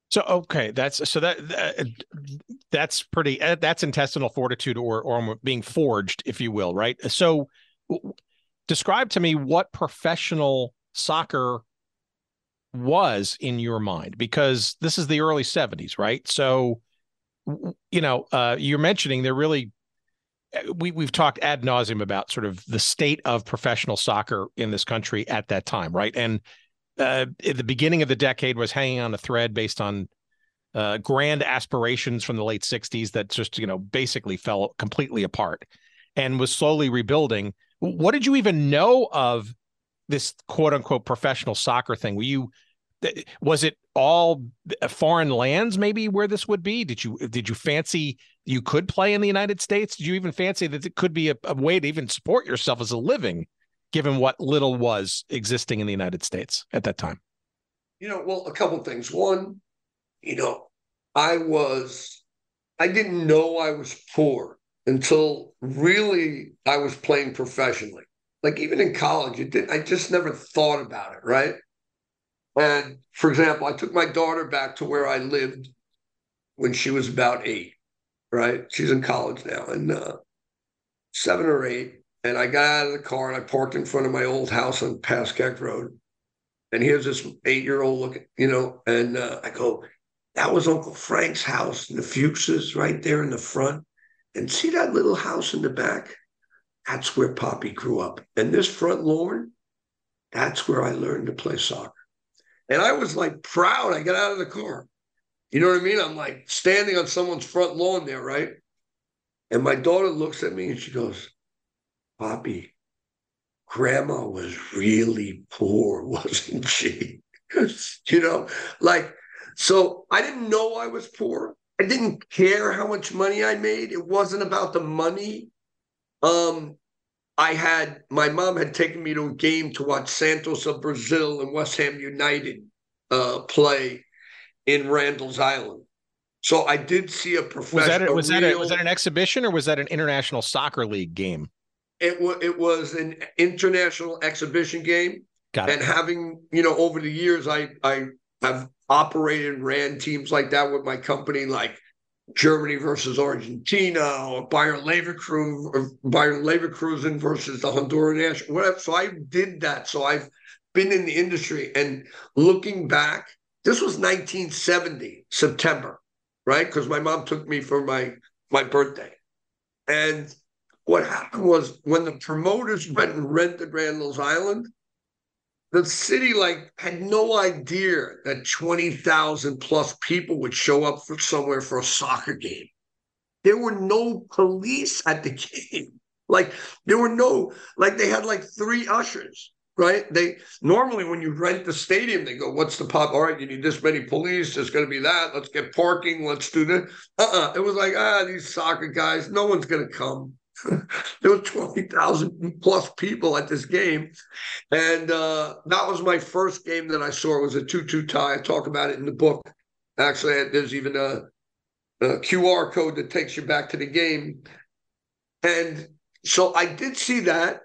So, okay, that's pretty, that's intestinal fortitude or being forged, if you will, right? So describe to me what professional soccer was in your mind, because this is the early 70s, right? So, you know, you're mentioning they're really, we've talked ad nauseum about sort of the state of professional soccer in this country at that time, right? And at the beginning of the decade was hanging on a thread based on grand aspirations from the late 60s that just, you know, basically fell completely apart and was slowly rebuilding. What did you even know of this quote unquote professional soccer thing? Was it all foreign lands maybe where this would be? Did you fancy you could play in the United States? Did you even fancy that it could be a way to even support yourself as a living, given what little was existing in the United States at that time? You know, well, a couple of things. One, you know, I didn't know I was poor until really I was playing professionally. Like even in college, I just never thought about it, right? And for example, I took my daughter back to where I lived when she was about 8, right? She's in college now, and 7 or 8. And I got out of the car and I parked in front of my old house on Pascack Road. And here's this 8-year-old looking, you know, and I go, that was Uncle Frank's house and the Fuchses right there in the front. And see that little house in the back? That's where Poppy grew up. And this front lawn, that's where I learned to play soccer. And I was like proud. I got out of the car. You know what I mean? I'm like standing on someone's front lawn there, right? And my daughter looks at me and she goes, "Poppy, Grandma was really poor, wasn't she?" You know, like, so I didn't know I was poor. I didn't care how much money I made. It wasn't about the money. My mom had taken me to a game to watch Santos of Brazil and West Ham United play in Randall's Island. So I did see a professional. Was that an exhibition or was that an international soccer league game? It was an international exhibition game. Got it. And having, you know, over the years, I have operated and ran teams like that with my company, like Germany versus Argentina or Bayer Leverkusen versus the Honduran national, whatever. So I did that. So I've been in the industry. And looking back, this was 1970, September, right? Because my mom took me for my birthday. And what happened was when the promoters went and rented Randall's Island, the city like had no idea that 20,000 plus people would show up for somewhere for a soccer game. There were no police at the game. Like they had like 3 ushers, right? They normally, when you rent the stadium, they go, what's the pop? All right, you need this many police. There's going to be that. Let's get parking. Let's do that. It was like, these soccer guys, no one's going to come. There were 20,000 plus people at this game. And that was my first game that I saw. It was a 2-2 tie. I talk about it in the book. Actually, there's even a QR code that takes you back to the game. And so I did see that.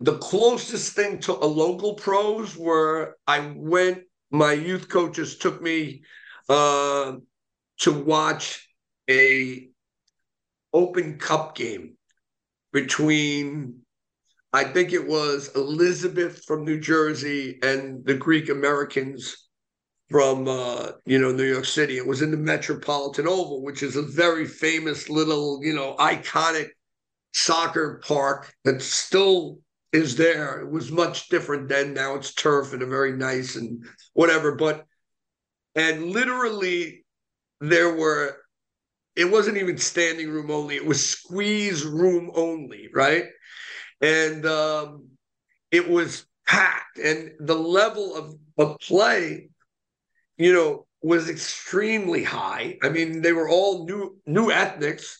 The closest thing to a local pros where I went, my youth coaches took me to watch a Open Cup game between, I think it was Elizabeth from New Jersey and the Greek Americans from, New York City. It was in the Metropolitan Oval, which is a very famous little, iconic soccer park that still is there. It was much different then. Now it's turf and a very nice and whatever. And literally there were, it wasn't even standing room only. It was squeeze room only, right? And it was packed. And the level of play, was extremely high. I mean, they were all new ethnics.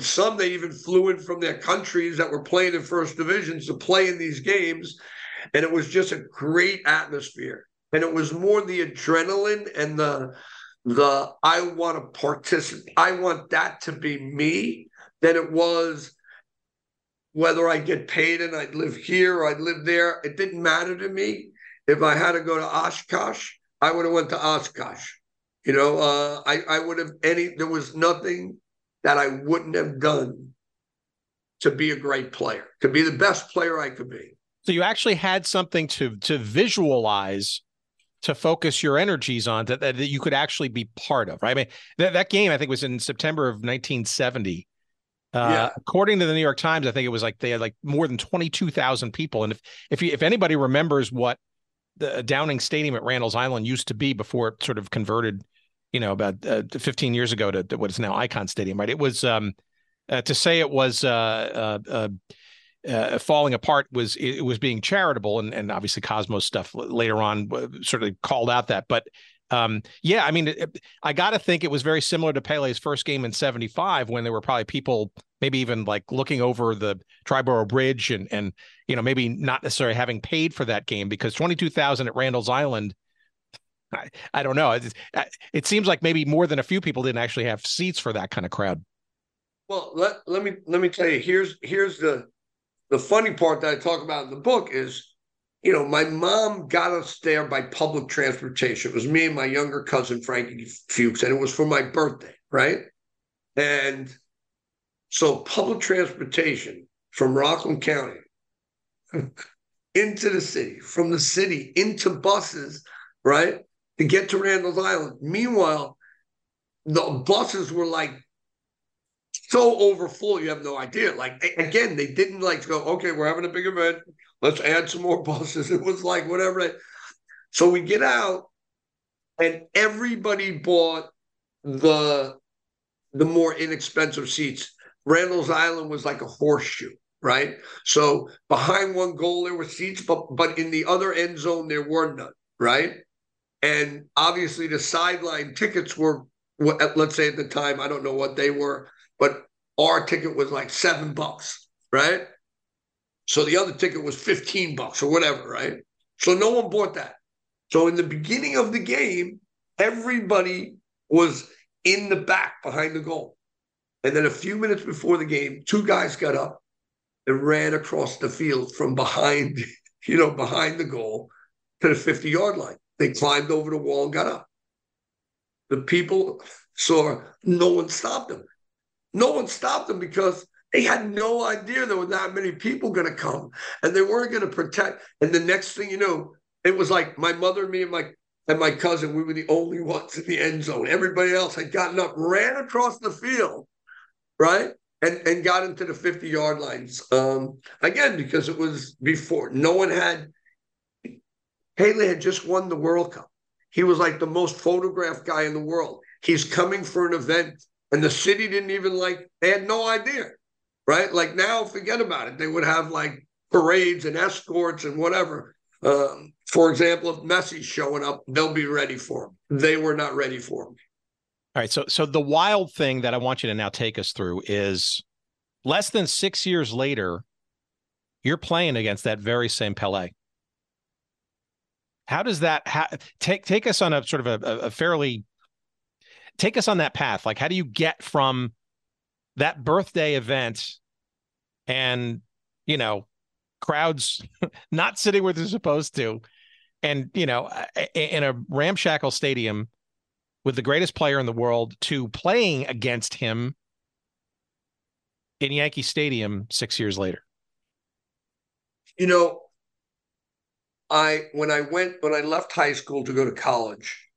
Some they even flew in from their countries that were playing in first divisions to play in these games. And it was just a great atmosphere. And it was more the adrenaline and the I want to participate, I want that to be me, than it was whether I get paid and I'd live here or I'd live there. It didn't matter to me. If I had to go to Oshkosh, I would have went to Oshkosh. I would have there was nothing that I wouldn't have done to be a great player, to be the best player I could be. So you actually had something to visualize, to focus your energies on, that you could actually be part of, right? I mean, that game, I think, was in September of 1970. Yeah. According to the New York Times, I think it was like they had like more than 22,000 people. And if anybody remembers what the Downing Stadium at Randall's Island used to be before it sort of converted, about 15 years ago to what is now Icon Stadium, right? It was to say it was falling apart was it was being charitable, and obviously Cosmos stuff later on sort of called out that. But I mean, I got to think it was very similar to Pele's first game in '75, when there were probably people maybe even like looking over the Triborough Bridge and maybe not necessarily having paid for that game, because 22,000 at Randall's Island. I don't know. It seems like maybe more than a few people didn't actually have seats for that kind of crowd. Well, let me tell you. Here's the funny part that I talk about in the book is, my mom got us there by public transportation. It was me and my younger cousin, Frankie Fuchs, and it was for my birthday, right? And so public transportation from Rockland County into the city, from the city into buses, right, to get to Randall's Island. Meanwhile, the buses were like so overfull, you have no idea. Like, again, they didn't like go, okay, we're having a big event, let's add some more buses. It was like whatever. So we get out, and everybody bought the more inexpensive seats. Randall's Island was like a horseshoe, right? So behind one goal there were seats, but in the other end zone there were none, right? And obviously the sideline tickets were, let's say at the time, I don't know what they were, but our ticket was like $7, right? So the other ticket was $15 or whatever, right? So no one bought that. So in the beginning of the game, everybody was in the back behind the goal. And then a few minutes before the game, two guys got up and ran across the field from behind, behind the goal to the 50-yard line. They climbed over the wall and got up. The people saw no one stopped them. No one stopped them because they had no idea there were that many people going to come, and they weren't going to protect. And the next thing you know, it was like my mother, me, and my cousin, we were the only ones in the end zone. Everybody else had gotten up, ran across the field, right, and got into the 50-yard lines. Again, because it was before. No one had – Pelé had just won the World Cup. He was like the most photographed guy in the world. He's coming for an event. And the city didn't even they had no idea, right? Like now, forget about it. They would have like parades and escorts and whatever. For example, if Messi's showing up, they'll be ready for him. They were not ready for him. All right. So the wild thing that I want you to now take us through is less than 6 years later, you're playing against that very same Pelé. How does that take us on a sort of a fairly take us on that path? Like, how do you get from that birthday event and, you know, crowds not sitting where they're supposed to and, you know, in a ramshackle stadium with the greatest player in the world to playing against him in Yankee Stadium 6 years later? You know, when I left high school to go to college,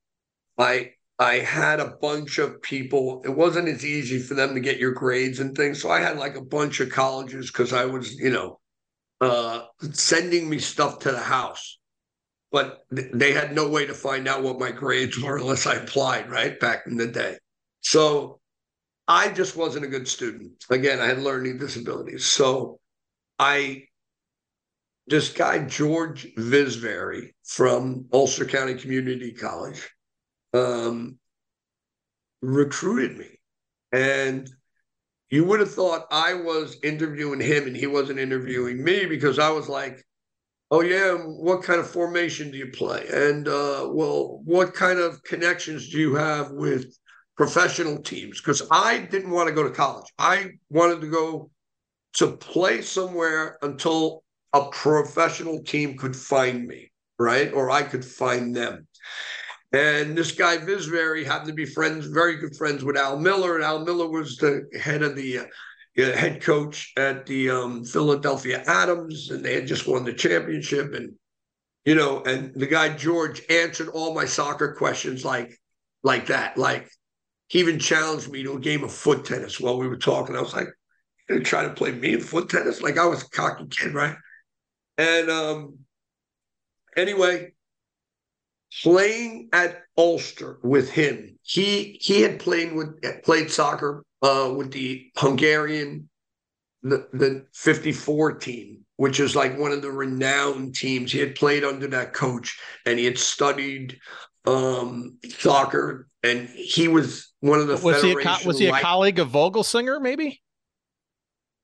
I had a bunch of people. It wasn't as easy for them to get your grades and things. So I had like a bunch of colleges because I was, you know, sending me stuff to the house. But they had no way to find out what my grades were unless I applied, right, back in the day. So I just wasn't a good student. Again, I had learning disabilities. So this guy, George Visveri from Ulster County Community College, recruited me. And you would have thought I was interviewing him and he wasn't interviewing me, because I was like, oh, yeah, what kind of formation do you play? And, well, what kind of connections do you have with professional teams? Because I didn't want to go to college. I wanted to go to play somewhere until a professional team could find me, right? Or I could find them. And this guy, Visveri, happened to be friends, very good friends with Al Miller. And Al Miller was the head coach at the Philadelphia Atoms. And they had just won the championship. And, you know, and the guy, George, answered all my soccer questions like that. Like, he even challenged me to a game of foot tennis while we were talking. I was like, you're going to try to play me in foot tennis? Like, I was a cocky kid, right? And anyway, playing at Ulster with him, he had played soccer with the Hungarian, the 54 team, which is like one of the renowned teams. He had played under that coach, and he had studied soccer, and he was one of the was he a colleague of Vogelsinger, maybe?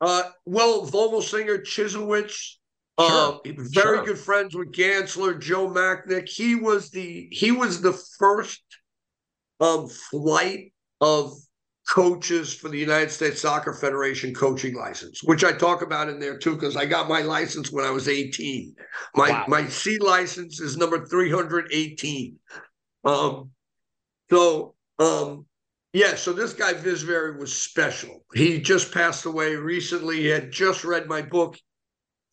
Well, Vogelsinger, Chiselwich. Sure, very good friends with Gansler, Joe Macknick. He was the first flight of coaches for the United States Soccer Federation coaching license, which I talk about in there too, because I got my license when I was 18. My C license is number 318. So this guy Visveri was special. He just passed away recently. He had just read my book.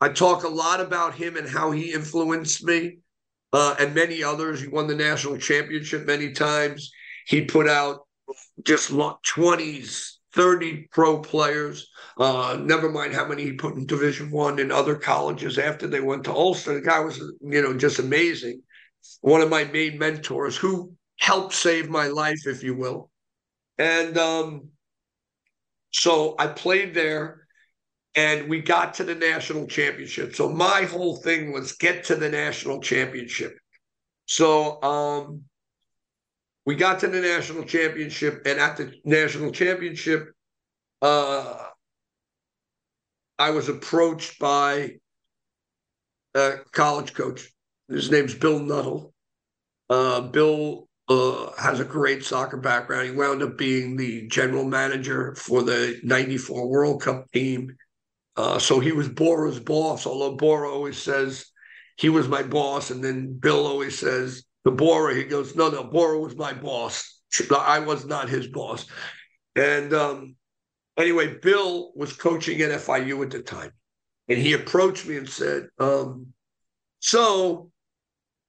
I talk a lot about him and how he influenced me and many others. He won the national championship many times. He put out just 20s, 30 pro players, never mind how many he put in Division I and other colleges after they went to Ulster. The guy was, you know, just amazing. One of my main mentors who helped save my life, if you will. And so I played there. And we got to the national championship. So my whole thing was get to the national championship. So we got to the national championship. And at the national championship, I was approached by a college coach. His name's Bill Nuttall. Bill has a great soccer background. He wound up being the general manager for the 94 World Cup team. So he was Bora's boss, although Bora always says he was my boss. And then Bill always says to Bora, he goes, no, Bora was my boss. I was not his boss. And anyway, Bill was coaching at FIU at the time. And he approached me and said, so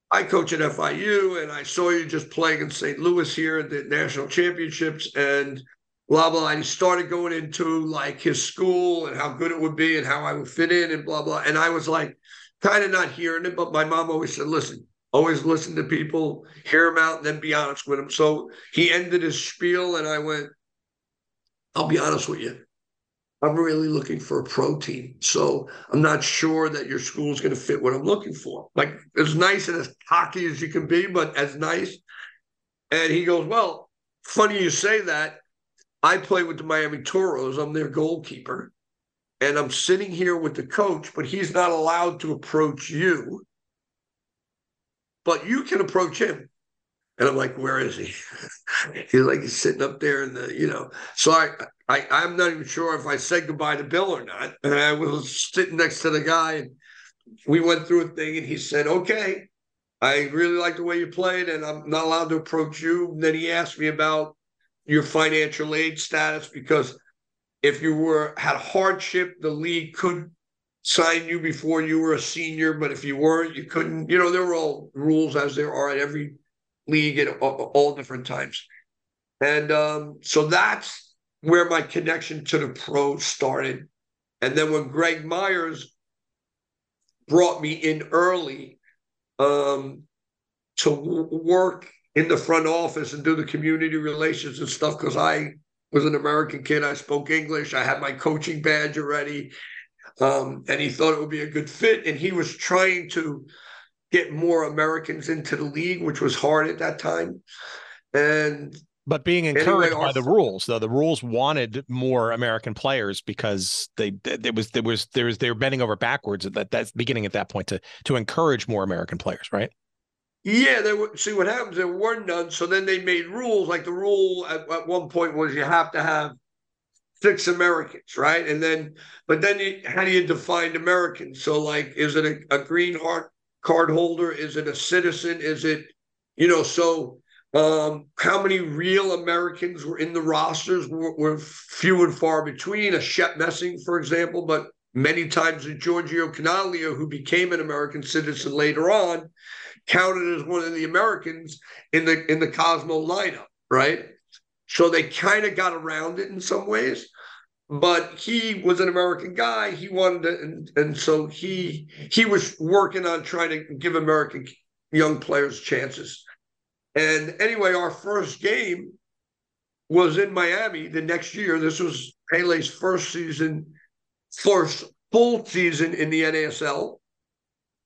I coach at FIU and I saw you just playing in St. Louis here at the national championships. And blah, blah. And he started going into like his school and how good it would be and how I would fit in and blah, blah. And I was like kind of not hearing it, but my mom always said, listen, always listen to people, hear them out, and then be honest with them. So he ended his spiel and I went, I'll be honest with you. I'm really looking for a pro team. So I'm not sure that your school is going to fit what I'm looking for. Like, as nice and as cocky as you can be, but as nice. And he goes, well, funny you say that. I play with the Miami Toros. I'm their goalkeeper. And I'm sitting here with the coach, but he's not allowed to approach you. But you can approach him. And I'm like, where is he? He's like, he's sitting up there in the, you know. So I'm not even sure if I said goodbye to Bill or not. And I was sitting next to the guy, and we went through a thing, and he said, okay, I really like the way you played, and I'm not allowed to approach you. And then he asked me about your financial aid status, because if you had a hardship, the league could sign you before you were a senior, but if you weren't, you couldn't. You know, there were all rules, as there are at every league at all different times. And so that's where my connection to the pro started. And then when Greg Myers brought me in early to work in the front office and do the community relations and stuff, because I was an American kid, I spoke English, I had my coaching badge already, and he thought it would be a good fit. And he was trying to get more Americans into the league, which was hard at that time. But being encouraged by the rules, though, the rules wanted more American players, because they were bending over backwards at that beginning, at that point, to encourage more American players, right? Yeah, they were. See what happens. There were none, so then they made rules. Like, the rule at one point was you have to have 6 Americans, right? And then, but then how do you define Americans? So, like, is it a green card holder? Is it a citizen? Is it, you know? So. How many real Americans were in the rosters were few and far between. A Shep Messing, for example, but many times a Giorgio Canalio, who became an American citizen later on, counted as one of the Americans in the Cosmo lineup, right? So they kind of got around it in some ways, but he was an American guy. He wanted to, and so he was working on trying to give American young players chances. And anyway, our first game was in Miami the next year. This was Pele's first full season in the NASL.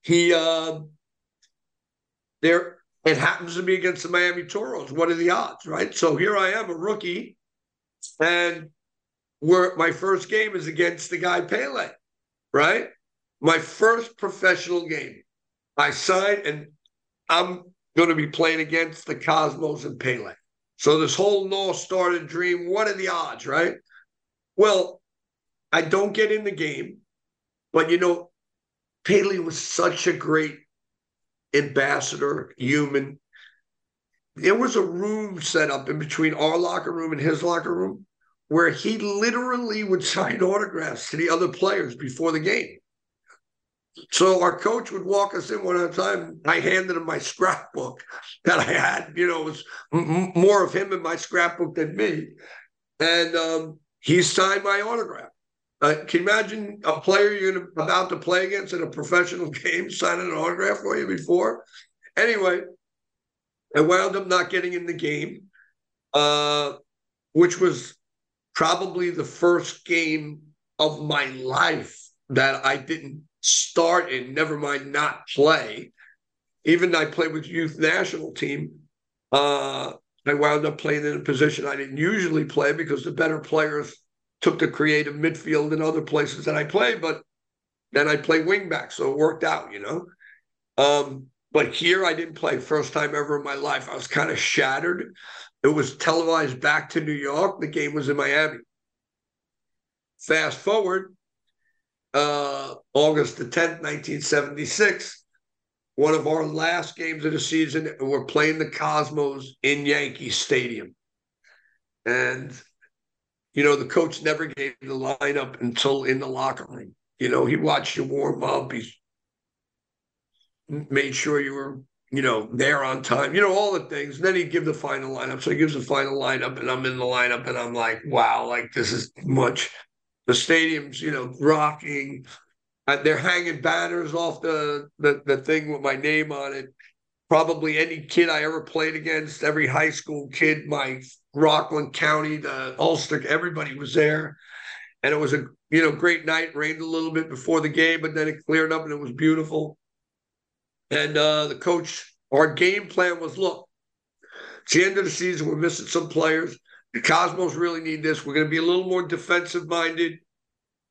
It happens to be against the Miami Toros. What are the odds, right? So here I am, a rookie, and my first game is against the guy Pelé, right? My first professional game. I signed, and I'm going to be playing against the Cosmos and Pelé. So this whole North started dream, what are the odds, right? Well, I don't get in the game, but, you know, Pelé was such a great ambassador, human. There was a room set up in between our locker room and his locker room where he literally would sign autographs to the other players before the game. So our coach would walk us in one at a time. I handed him my scrapbook that I had. You know, it was more of him in my scrapbook than me. And he signed my autograph. Can you imagine a player you're about to play against in a professional game signing an autograph for you before? Anyway, I wound up not getting in the game, which was probably the first game of my life that I didn't start, and never mind not play. Even I played with youth national team. I wound up playing in a position I didn't usually play, because the better players took the creative midfield and other places that I played, but then I played wingback, so it worked out, you know. But here I didn't play. First time ever in my life. I was kind of shattered. It was televised back to New York. The game was in Miami. Fast forward, August the 10th, 1976, one of our last games of the season, we're playing the Cosmos in Yankee Stadium. And, you know, the coach never gave the lineup until in the locker room. You know, he watched you warm up. He made sure you were, you know, there on time, you know, all the things. And then he'd give the final lineup. So he gives the final lineup, and I'm in the lineup, and I'm like, wow, like, this is too much. The stadium's, you know, rocking. They're hanging banners off the thing with my name on it. Probably any kid I ever played against, every high school kid, my Rockland County, the Ulster, everybody was there. And it was a, you know, great night. Rained a little bit before the game, but then it cleared up and it was beautiful. And the coach, our game plan was, look, it's the end of the season. We're missing some players. The Cosmos really need this. We're going to be a little more defensive-minded.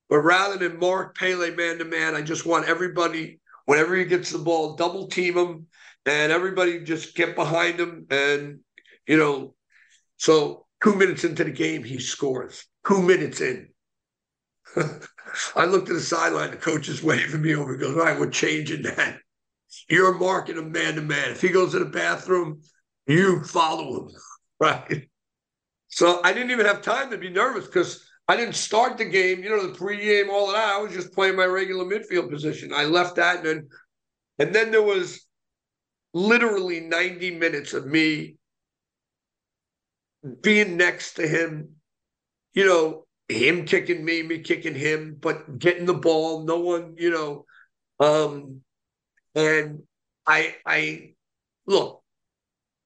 But rather than mark Pelé man-to-man, I just want everybody, whenever he gets the ball, double-team him, and everybody just get behind him. And, you know, so 2 minutes into the game, he scores. 2 minutes in. I looked at the sideline. The coach is waving me over. He goes, all right, we're changing that. You're marking him man-to-man. If he goes to the bathroom, you follow him, right? So I didn't even have time to be nervous because I didn't start the game, you know, the pregame, all of that. I was just playing my regular midfield position. I left that, and then there was literally 90 minutes of me being next to him, you know, him kicking me, me kicking him, but getting the ball, no one, you know. And I look,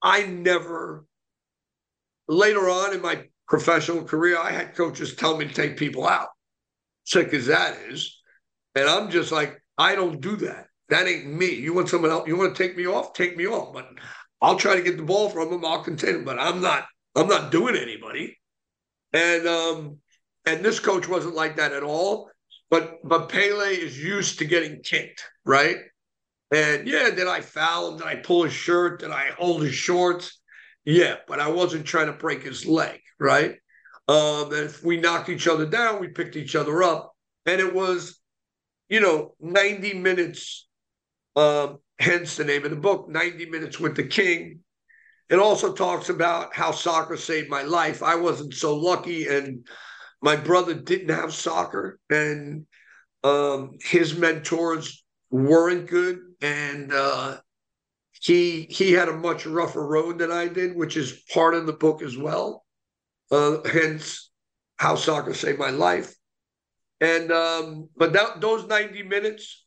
I never... Later on in my professional career, I had coaches tell me to take people out, sick as that is. And I'm just like, I don't do that. That ain't me. You want someone else, you want to take me off? Take me off. But I'll try to get the ball from him. I'll contain him. But I'm not doing anybody. And this coach wasn't like that at all. But Pelé is used to getting kicked, right? And yeah, did I foul him? Did I pull his shirt? Did I hold his shorts? Yeah, but I wasn't trying to break his leg, right? And if we knocked each other down, we picked each other up. And it was, you know, 90 minutes, hence the name of the book, 90 Minutes with the King. It also talks about how soccer saved my life. I wasn't so lucky, and my brother didn't have soccer, and his mentors weren't good, and He had a much rougher road than I did, which is part of the book as well. Hence, How Soccer Saved My Life. And but those 90 minutes,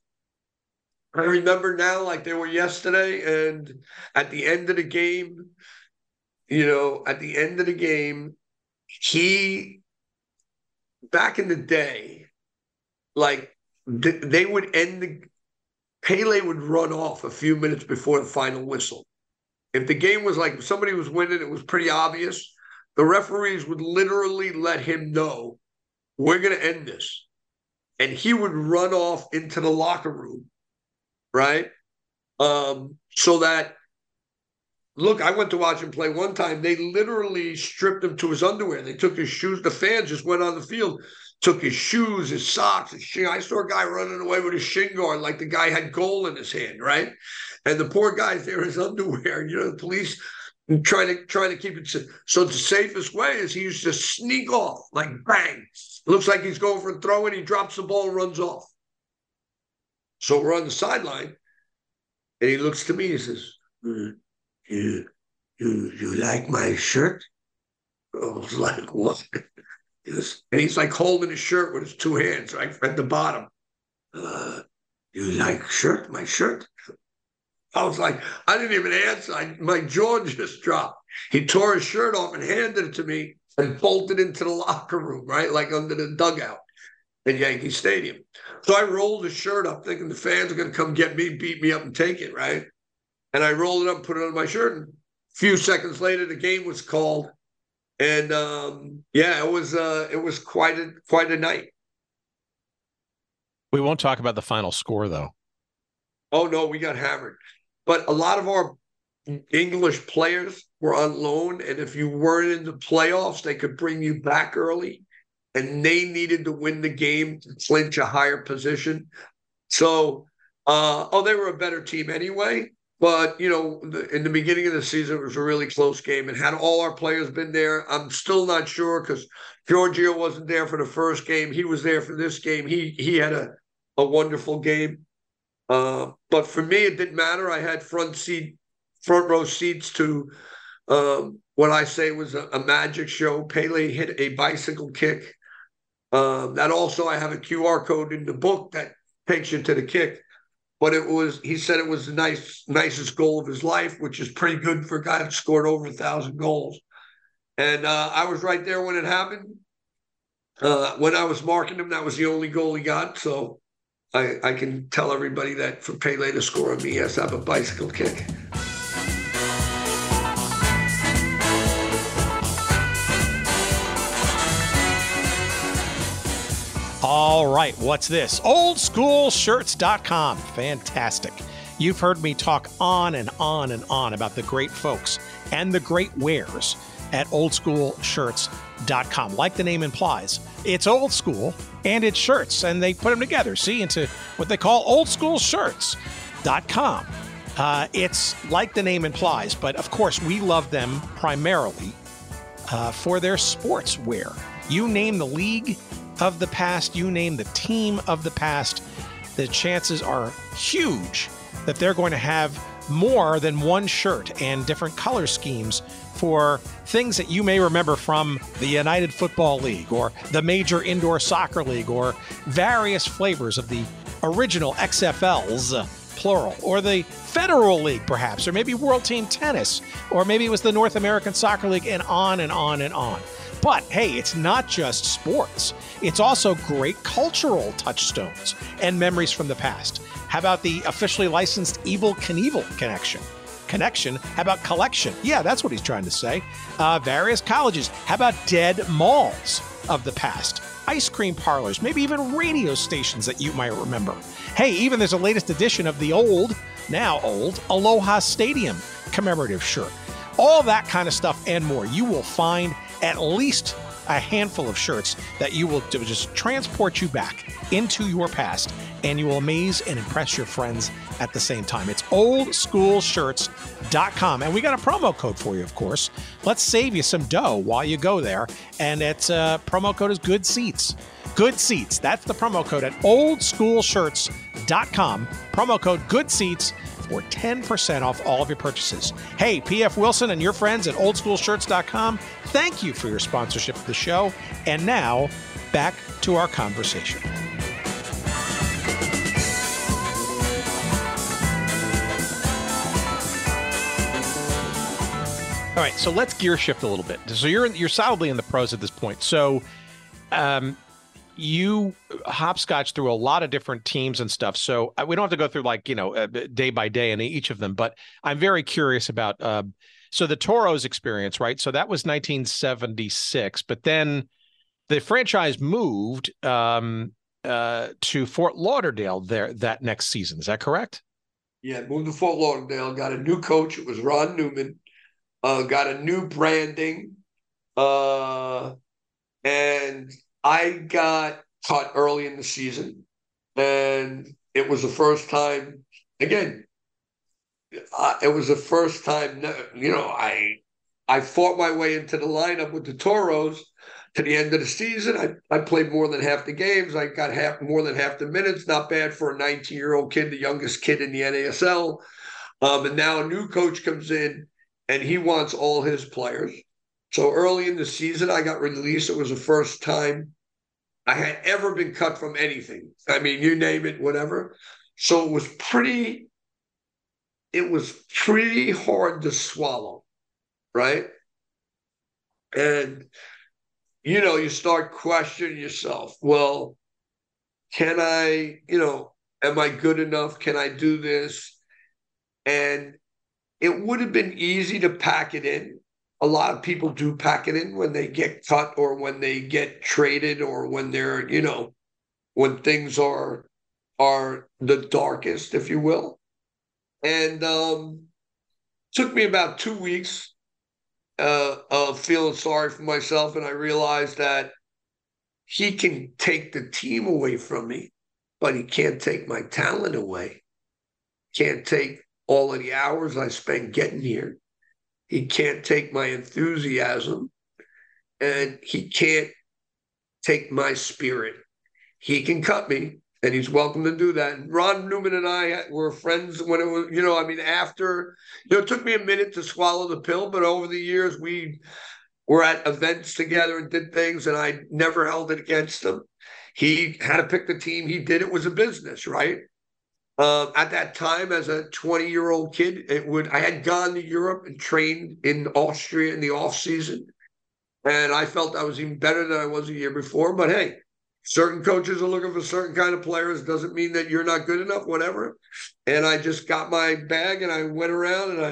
I remember now like they were yesterday. And at the end of the game, you know, at the end of the game, he, back in the day, like they would end the Pelé would run off a few minutes before the final whistle. If the game was like, if somebody was winning, it was pretty obvious. The referees would literally let him know, we're going to end this. And he would run off into the locker room, right? So that, look, I went to watch him play one time. They literally stripped him to his underwear. They took his shoes. The fans just went on the field, took his shoes, his socks, his shin. I saw a guy running away with his shin guard like the guy had gold in his hand, right? And the poor guy's there in his underwear. You know, the police trying to keep it safe. So the safest way is he used to sneak off, like bang. Looks like he's going for a throw, and he drops the ball and runs off. So we're on the sideline, and he looks to me, he says, you like my shirt? I was like, what? And he's like holding his shirt with his two hands, right, at the bottom. You like shirt? My shirt? I was like, I didn't even answer. My jaw just dropped. He tore his shirt off and handed it to me and bolted into the locker room, right, like under the dugout at Yankee Stadium. So I rolled his shirt up thinking the fans are going to come get me, beat me up, and take it, right? And I rolled it up and put it on my shirt. And a few seconds later, the game was called. And yeah, it was quite a night. We won't talk about the final score, though. Oh no, we got hammered. But a lot of our English players were on loan, and if you weren't in the playoffs, they could bring you back early. And they needed to win the game to clinch a higher position. So, they were a better team anyway. But, you know, in the beginning of the season, it was a really close game. And had all our players been there, I'm still not sure because Giorgio wasn't there for the first game. He was there for this game. He had a wonderful game. But for me, it didn't matter. I had front row seats to what I say was a magic show. Pelé hit a bicycle kick. That also, I have a QR code in the book that takes you to the kick. But it was, he said it was the nicest goal of his life, which is pretty good for a guy that scored over 1,000 goals. And I was right there when it happened. When I was marking him, that was the only goal he got. So I can tell everybody that for Pelé to score on me, he has to have a bicycle kick. All right, what's this? OldSchoolShirts.com. Fantastic. You've heard me talk on and on and on about the great folks and the great wares at OldSchoolShirts.com. Like the name implies, it's old school and it's shirts, and they put them together, see, into what they call OldSchoolShirts.com. It's like the name implies, but of course we love them primarily for their sportswear. You name the league of the past, you name the team of the past, the chances are huge that they're going to have more than one shirt and different color schemes for things that you may remember from the United Football League or the Major Indoor Soccer League or various flavors of the original XFLs, plural, or the Federal League perhaps, or maybe World Team Tennis, or maybe it was the North American Soccer League, and on and on and on. But hey, it's not just sports. It's also great cultural touchstones and memories from the past. How about the officially licensed Evil Knievel connection? How about collection? Yeah, that's what he's trying to say. Various colleges. How about dead malls of the past? Ice cream parlors, maybe even radio stations that you might remember. Hey, even there's a latest edition of the old, now old, Aloha Stadium commemorative shirt. All that kind of stuff and more. You will find at least a handful of shirts that you will just transport you back into your past, and you will amaze and impress your friends at the same time. It's oldschoolshirts.com. And we got a promo code for you, of course. Let's save you some dough while you go there. And it's promo code is Good Seats. Good Seats. That's the promo code at oldschoolshirts.com. Promo code Good Seats for 10% off all of your purchases. Hey, P.F. Wilson and your friends at oldschoolshirts.com, thank you for your sponsorship of the show. And now, back to our conversation. All right, so let's gear shift a little bit. So you're solidly in the pros at this point. So you hopscotch through a lot of different teams and stuff. So we don't have to go through, like, you know, day by day in each of them, but I'm very curious about, so the Toros experience, right? So that was 1976, but then the franchise moved to Fort Lauderdale there that next season. Is that correct? Yeah, moved to Fort Lauderdale, got a new coach. It was Ron Newman, got a new branding, and I got cut early in the season, and it was the first time, again, you know, I fought my way into the lineup with the Toros to the end of the season. I played more than half the games. I got more than half the minutes. Not bad for a 19-year-old kid, the youngest kid in the NASL. And now a new coach comes in, and he wants all his players. So early in the season, I got released. It was the first time I had ever been cut from anything. I mean, you name it, whatever. So it was pretty hard to swallow, right? And, you know, you start questioning yourself. Well, can I, you know, am I good enough? Can I do this? And it would have been easy to pack it in. A lot of people do pack it in when they get cut or when they get traded or when they're, you know, when things are the darkest, if you will. And took me about 2 weeks of feeling sorry for myself. And I realized that he can take the team away from me, but he can't take my talent away. Can't take all of the hours I spent getting here. He can't take my enthusiasm, and he can't take my spirit. He can cut me, and he's welcome to do that. And Ron Newman and I were friends when it was, you know, I mean, after, you know, it took me a minute to swallow the pill, but over the years we were at events together and did things, and I never held it against him. He had to pick the team. He did. It was a business, right? At that time, as a 20-year-old kid, I had gone to Europe and trained in Austria in the off season. And I felt I was even better than I was the year before. But hey, certain coaches are looking for certain kind of players. Doesn't mean that you're not good enough, whatever. And I just got my bag and I went around and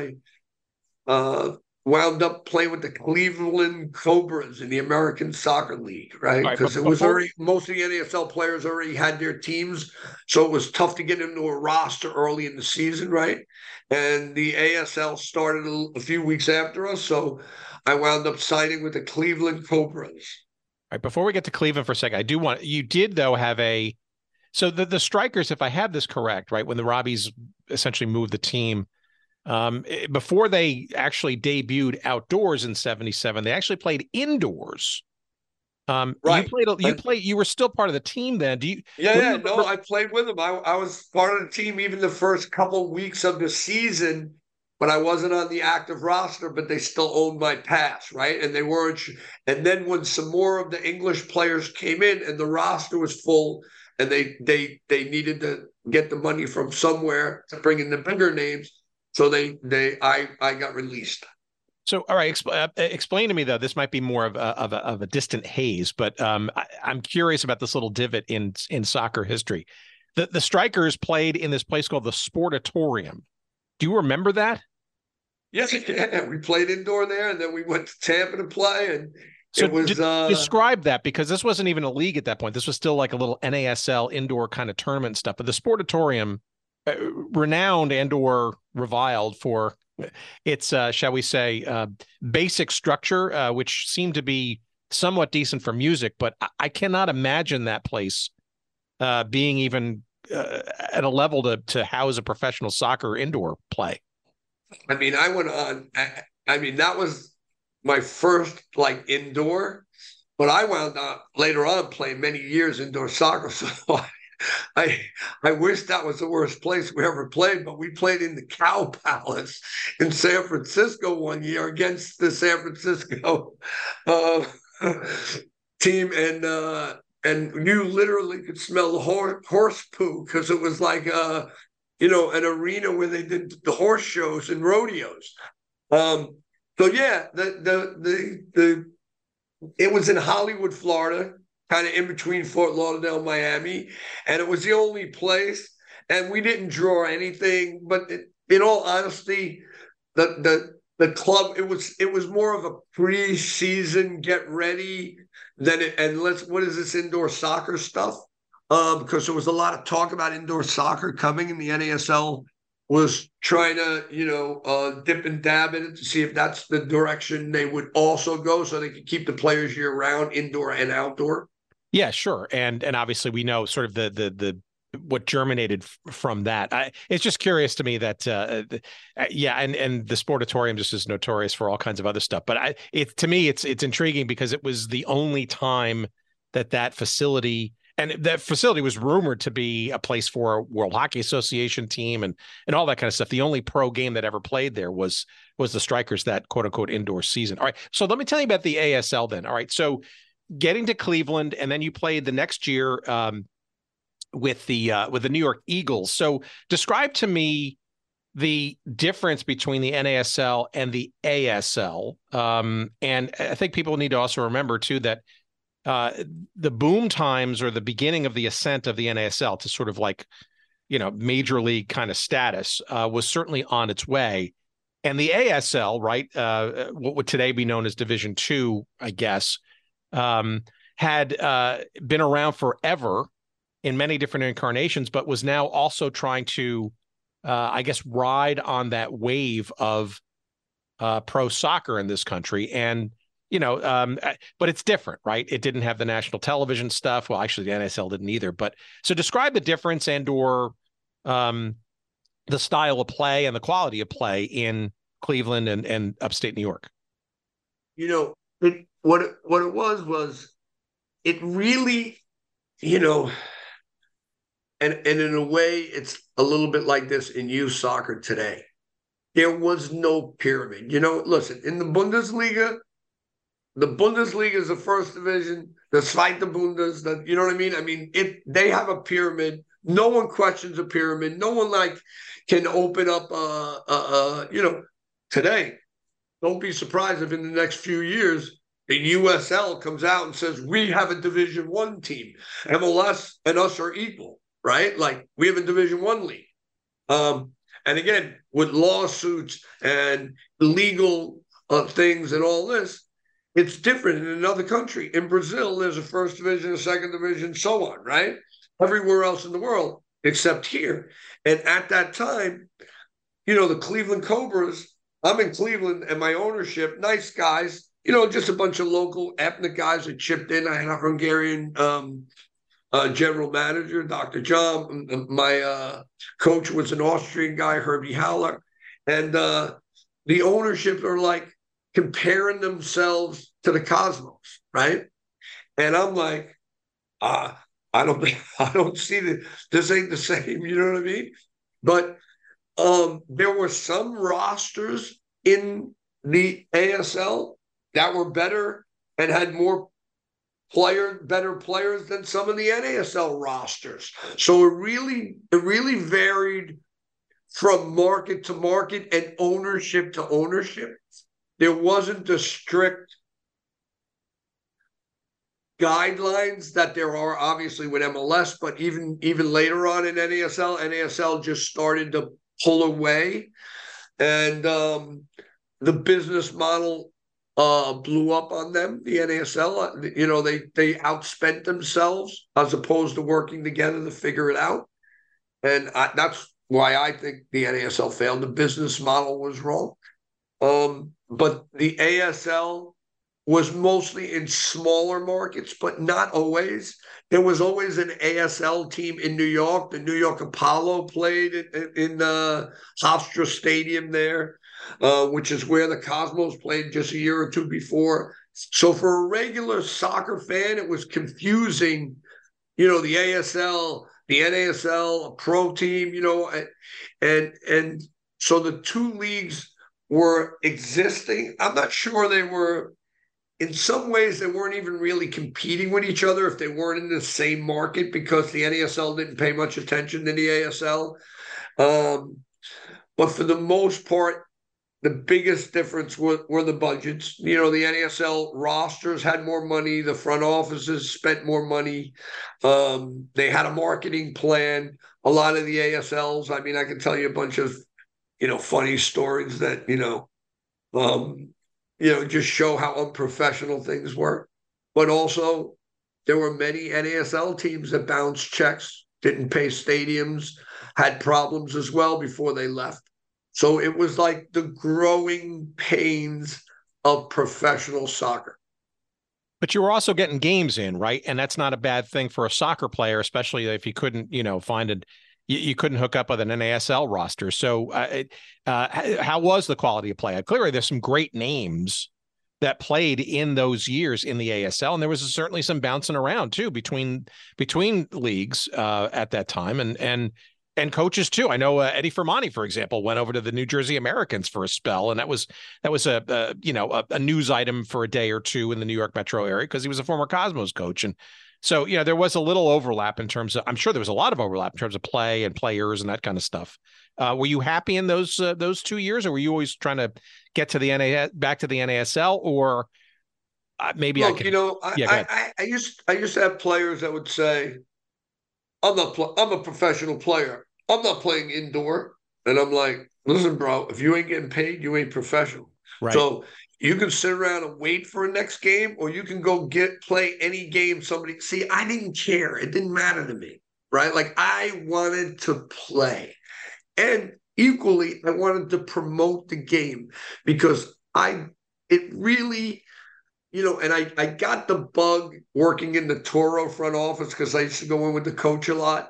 I wound up playing with the Cleveland Cobras in the American Soccer League, right? Because it was already, most of the NASL players already had their teams. So it was tough to get into a roster early in the season, right? And the ASL started a few weeks after us. So I wound up signing with the Cleveland Cobras. All right, before we get to Cleveland for a second, I do want, you did though have a, so the Strikers, if I have this correct, right? When the Robbies essentially moved the team, before they actually debuted outdoors in 77, they actually played indoors. Right. You were still part of the team then. I played with them. I was part of the team even the first couple weeks of the season, but I wasn't on the active roster, but they still owned my pass. Right. And they weren't. And then when some more of the English players came in and the roster was full and they needed to get the money from somewhere to bring in the bigger names. So I got released. So, all right, explain to me though. This might be more of a distant haze, but I'm curious about this little divot in soccer history. The Strikers played in this place called the Sportatorium. Do you remember that? Yes, yeah, we played indoor there, and then we went to Tampa to play. And so, it was describe that, because this wasn't even a league at that point. This was still like a little NASL indoor kind of tournament stuff. But the Sportatorium, renowned and or reviled for its, shall we say, basic structure, which seemed to be somewhat decent for music, but I cannot imagine that place being even at a level to house a professional soccer indoor play. I mean, I went on, I mean, that was my first like indoor, but I wound up later on playing many years indoor soccer. So I wish that was the worst place we ever played, but we played in the Cow Palace in San Francisco one year against the San Francisco team, and you literally could smell the horse poo, because it was like an arena where they did the horse shows and rodeos. So yeah, it was in Hollywood, Florida, kind of in between Fort Lauderdale and Miami, and it was the only place, and we didn't draw anything, but in all honesty, the club, it was more of a preseason get ready than it, and what is this indoor soccer stuff? Because there was a lot of talk about indoor soccer coming, and the NASL was trying to, dip and dab in it to see if that's the direction they would also go, so they could keep the players year round, indoor and outdoor. Yeah, sure, and obviously we know sort of the what germinated from that. It's just curious to me that, and the Sportatorium just is notorious for all kinds of other stuff. But to me it's intriguing, because it was the only time that facility, and that facility was rumored to be a place for a World Hockey Association team and all that kind of stuff. The only pro game that ever played there was the Strikers, that quote unquote indoor season. All right, so let me tell you about the ASL then. All right, so getting to Cleveland, and then you played the next year with the New York Eagles. So describe to me the difference between the NASL and the ASL. And I think people need to also remember too that the boom times, or the beginning of the ascent of the NASL to sort of like, major league kind of status, was certainly on its way. And the ASL, right, what would today be known as Division II, I guess, had been around forever in many different incarnations, but was now also trying to, ride on that wave of pro soccer in this country. And but it's different, right? It didn't have the national television stuff. Well, actually, the NASL didn't either. But so describe the difference and the style of play and the quality of play in Cleveland and upstate New York. What it was, and in a way, it's a little bit like this in youth soccer today. There was no pyramid. Listen, in the Bundesliga, the Bundesliga is the first division, the Zweite Bundes, you know what I mean? I mean, they have a pyramid. No one questions a pyramid. No one can open up, today. Don't be surprised if in the next few years The USL comes out and says, we have a Division One team. MLS and us are equal, right? Like, we have a Division One league. And again, with lawsuits and legal things and all this, it's different in another country. In Brazil, there's a first division, a second division, so on, right? Everywhere else in the world except here. And at that time, you know, the Cleveland Cobras, I'm in Cleveland and my ownership, nice guys, you know, just a bunch of local ethnic guys that chipped in. I had a Hungarian general manager, Dr. John. My coach was an Austrian guy, Herbie Howler. And the ownership are like comparing themselves to the Cosmos, right? And I'm like, I don't see that this ain't the same, you know what I mean? But there were some rosters in the ASL that were better and had more better players than some of the NASL rosters. So it really varied from market to market and ownership to ownership. There wasn't the strict guidelines that there are obviously with MLS, but even later on in NASL just started to pull away. And the business model blew up on them, the NASL. You know, they outspent themselves as opposed to working together to figure it out. And that's why I think the NASL failed. The business model was wrong. But the ASL was mostly in smaller markets, but not always. There was always an ASL team in New York. The New York Apollo played in the Hofstra Stadium there, which is where the Cosmos played just a year or two before. So for a regular soccer fan, it was confusing, you know, the ASL, the NASL, a pro team, you know, and so the two leagues were existing. I'm not sure they were. In some ways, they weren't even really competing with each other if they weren't in the same market, because the NASL didn't pay much attention to the ASL. But for the most part, the biggest difference were the budgets. You know, the NASL rosters had more money. The front offices spent more money. They had a marketing plan. A lot of the ASLs, I mean, I can tell you a bunch of, you know, funny stories that, you know, just show how unprofessional things were. But also, there were many NASL teams that bounced checks, didn't pay stadiums, had problems as well before they left. So it was like the growing pains of professional soccer. But you were also getting games in, right? And that's not a bad thing for a soccer player, especially if you couldn't, you know, find it. You couldn't hook up with an NASL roster. So how was the quality of play? Clearly, there's some great names that played in those years in the ASL, and there was certainly some bouncing around, too, between leagues at that time and coaches, too. I know Eddie Firmani, for example, went over to the New Jersey Americans for a spell, and that was a news item for a day or two in the New York metro area because he was a former Cosmos coach. And so, you know, there was a little overlap in terms of, I'm sure there was a lot of overlap in terms of play and players and that kind of stuff. Were you happy in those 2 years, or were you always trying to get to the back to the NASL, or maybe I used to have players that would say, I'm a professional player. I'm not playing indoor. And I'm like, listen, bro, if you ain't getting paid, you ain't professional. Right. So you can sit around and wait for a next game, or you can go play any game somebody. See, I didn't care. It didn't matter to me, right? Like, I wanted to play. And equally, I wanted to promote the game, because I got the bug working in the Toro front office, because I used to go in with the coach a lot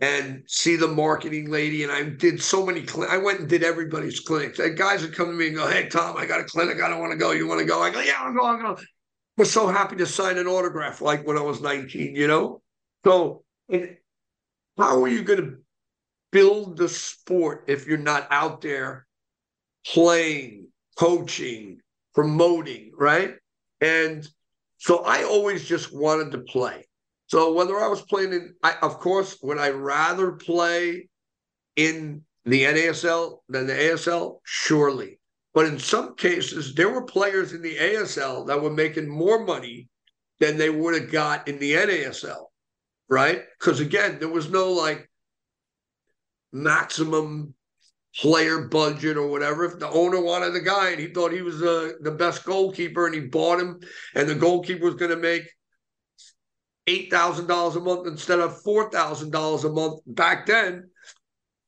and see the marketing lady. And I did so many clinics. I went and did everybody's clinics. And guys would come to me and go, hey, Tom, I got a clinic. I don't want to go. You want to go? I go, yeah, I'll go. I was so happy to sign an autograph, like when I was 19, you know? So how are you going to build the sport if you're not out there playing, coaching, promoting, right? And so I always just wanted to play. So whether I was playing of course, would I rather play in the NASL than the ASL? Surely. But in some cases, there were players in the ASL that were making more money than they would have got in the NASL, right? Because, again, there was no, like, maximum player budget or whatever. If the owner wanted the guy and he thought he was the best goalkeeper and he bought him and the goalkeeper was going to make $8,000 a month instead of $4,000 a month back then,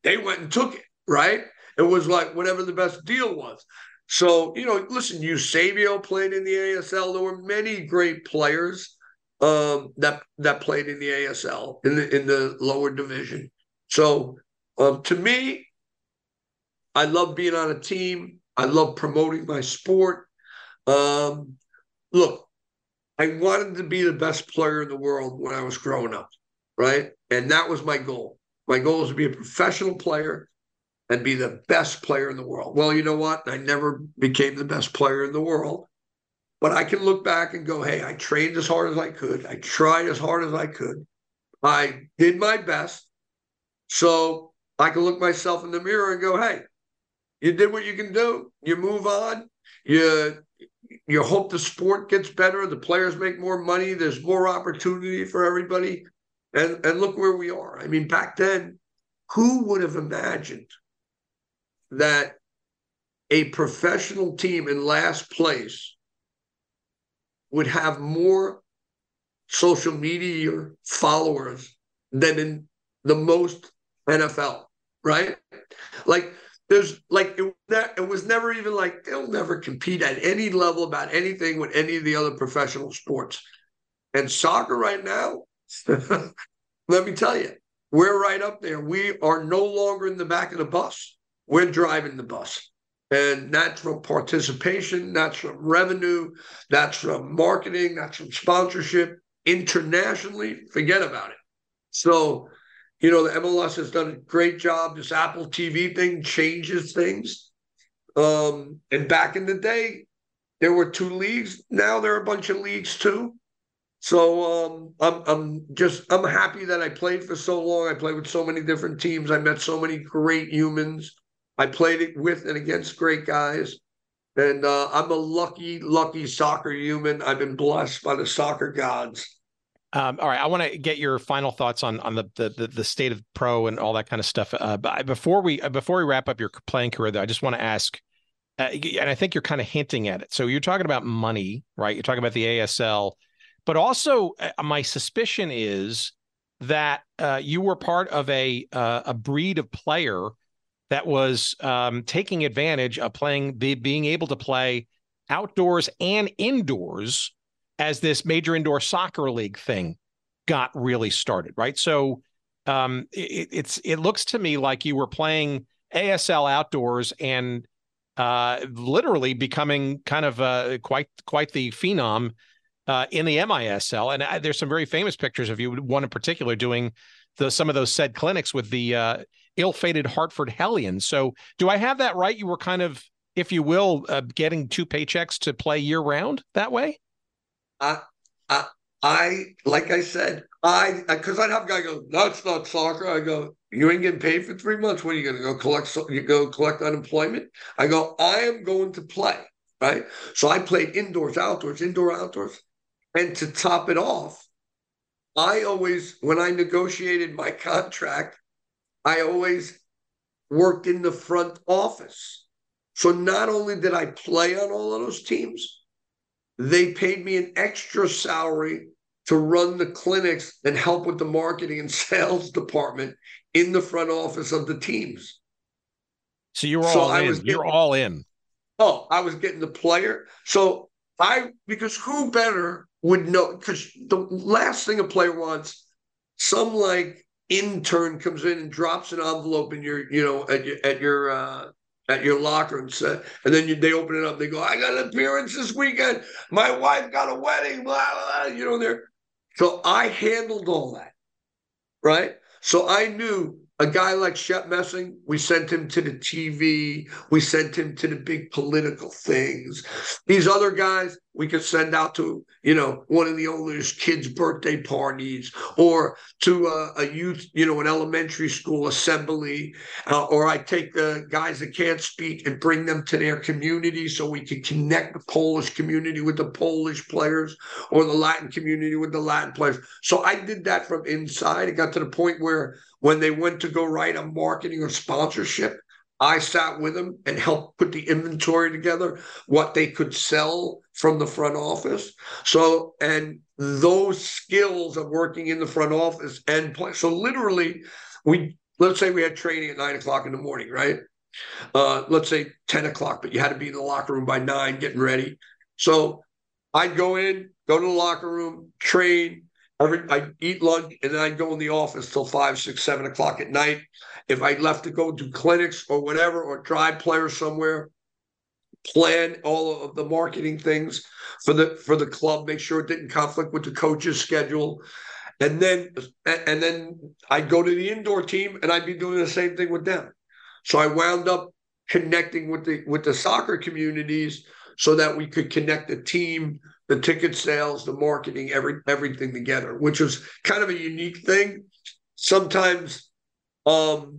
they went and took it, right? It was like whatever the best deal was. So, you know, listen, Eusebio played in the ASL. There were many great players that played in the ASL, in the lower division. So to me, I love being on a team. I love promoting my sport. Look, I wanted to be the best player in the world when I was growing up, right? And that was my goal. My goal is to be a professional player and be the best player in the world. Well, you know what? I never became the best player in the world. But I can look back and go, hey, I trained as hard as I could. I tried as hard as I could. I did my best. So I can look myself in the mirror and go, hey, you did what you can do. You move on. You hope the sport gets better. The players make more money. There's more opportunity for everybody. And look where we are. I mean, back then, who would have imagined that a professional team in last place would have more social media followers than in the most NFL, right? Like, it was never even like, they'll never compete at any level about anything with any of the other professional sports. And soccer right now, let me tell you, we're right up there. We are no longer in the back of the bus. We're driving the bus, and that's from participation, that's from revenue, that's from marketing, that's from sponsorship internationally. Forget about it. So, you know, the MLS has done a great job. This Apple TV thing changes things. And back in the day, there were two leagues. Now there are a bunch of leagues too. So I'm happy that I played for so long. I played with so many different teams. I met so many great humans. I played it with and against great guys, and I'm a lucky, lucky soccer human. I've been blessed by the soccer gods. All right, I want to get your final thoughts on the state of pro and all that kind of stuff. But before we wrap up your playing career, though, I just want to ask, and I think you're kind of hinting at it. So you're talking about money, right? You're talking about the ASL, but also my suspicion is that you were part of a breed of player that was taking advantage of being able to play outdoors and indoors as this major indoor soccer league thing got really started, right? So it looks to me like you were playing ASL outdoors and literally becoming kind of quite the phenom in the MISL. And there's some very famous pictures of you, one in particular, doing some of those said clinics with the ill-fated Hartford Hellions. So do I have that right? You were kind of, if you will, getting two paychecks to play year-round that way? Like I said, because I'd have a guy go, that's not soccer. I go, you ain't getting paid for 3 months. What are you going to go collect? You go collect unemployment? I go, I am going to play, right? So I played indoors, outdoors. And to top it off, when I negotiated my contract, I always worked in the front office. So not only did I play on all of those teams, they paid me an extra salary to run the clinics and help with the marketing and sales department in the front office of the teams. So you were all in. You're all in. Oh, I was getting the player. So because who better would know? Because the last thing a player wants, some like intern comes in and drops an envelope in your, you know, at your locker and then they open it up. And they go, I got an appearance this weekend. My wife got a wedding. Blah, blah, blah. You know, so I handled all that, right? So I knew a guy like Shep Messing, we sent him to the TV. We sent him to the big political things. These other guys we could send out to, you know, one of the owners' kids' birthday parties, or to a youth, you know, an elementary school assembly. Or I take the guys that can't speak and bring them to their community so we could connect the Polish community with the Polish players, or the Latin community with the Latin players. So I did that from inside. It got to the point where when they went to go write a marketing or sponsorship, I sat with them and helped put the inventory together, what they could sell from the front office. So, and those skills of working in the front office and play. So literally, let's say we had training at 9 o'clock in the morning, right? Let's say 10 o'clock, but you had to be in the locker room by 9, getting ready. So I'd go in, go to the locker room, train. I'd eat lunch, and then I'd go in the office till 5, 6, 7 o'clock at night. If I left to go do clinics or whatever, or drive players somewhere, plan all of the marketing things for the club, make sure it didn't conflict with the coach's schedule. And then I'd go to the indoor team, and I'd be doing the same thing with them. So I wound up connecting with the soccer communities so that we could connect the team, the ticket sales, the marketing, everything together, which was kind of a unique thing. Sometimes, sometimes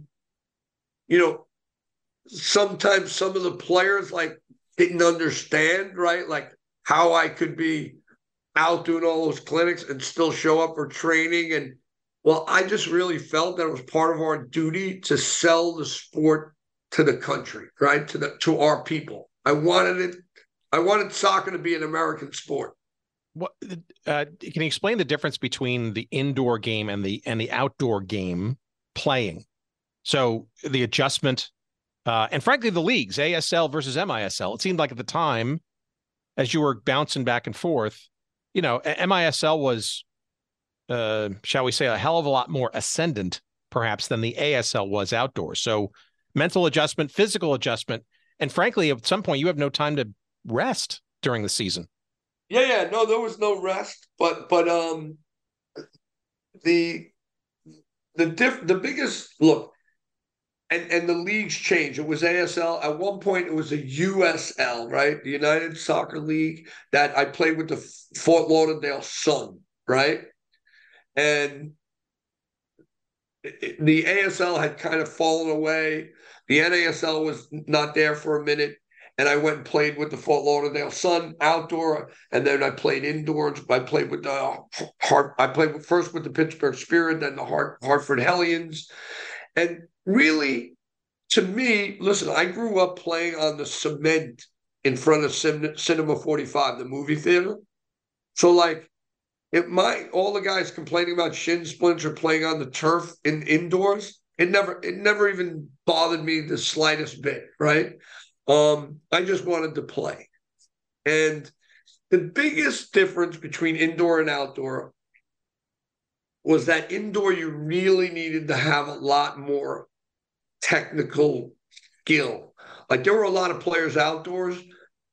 some of the players didn't understand, right? How I could be out doing all those clinics and still show up for training. And well, I just really felt that it was part of our duty to sell the sport to the country, right? To our people. I wanted soccer to be an American sport. Can you explain the difference between the indoor game and the outdoor game playing? So the adjustment, and frankly, the leagues, ASL versus MISL, it seemed like at the time, as you were bouncing back and forth, you know, MISL was, shall we say, a hell of a lot more ascendant, perhaps, than the ASL was outdoors. So mental adjustment, physical adjustment, and frankly, at some point, you have no time to rest during the season. Yeah. No, there was no rest, but the biggest look, and the leagues changed. It was ASL. At one point, it was a USL, right? The United Soccer League, that I played with the Fort Lauderdale Sun, right? And the ASL had kind of fallen away. The NASL was not there for a minute. And I went and played with the Fort Lauderdale Sun outdoor, and then I played indoors. I played with first with the Pittsburgh Spirit, then the Hartford Hellions. And really, to me, listen, I grew up playing on the cement in front of Cinema 45, the movie theater. So all the guys complaining about shin splints or playing on the turf indoors, it never even bothered me the slightest bit, right? I just wanted to play. And the biggest difference between indoor and outdoor was that indoor, you really needed to have a lot more technical skill. There were a lot of players outdoors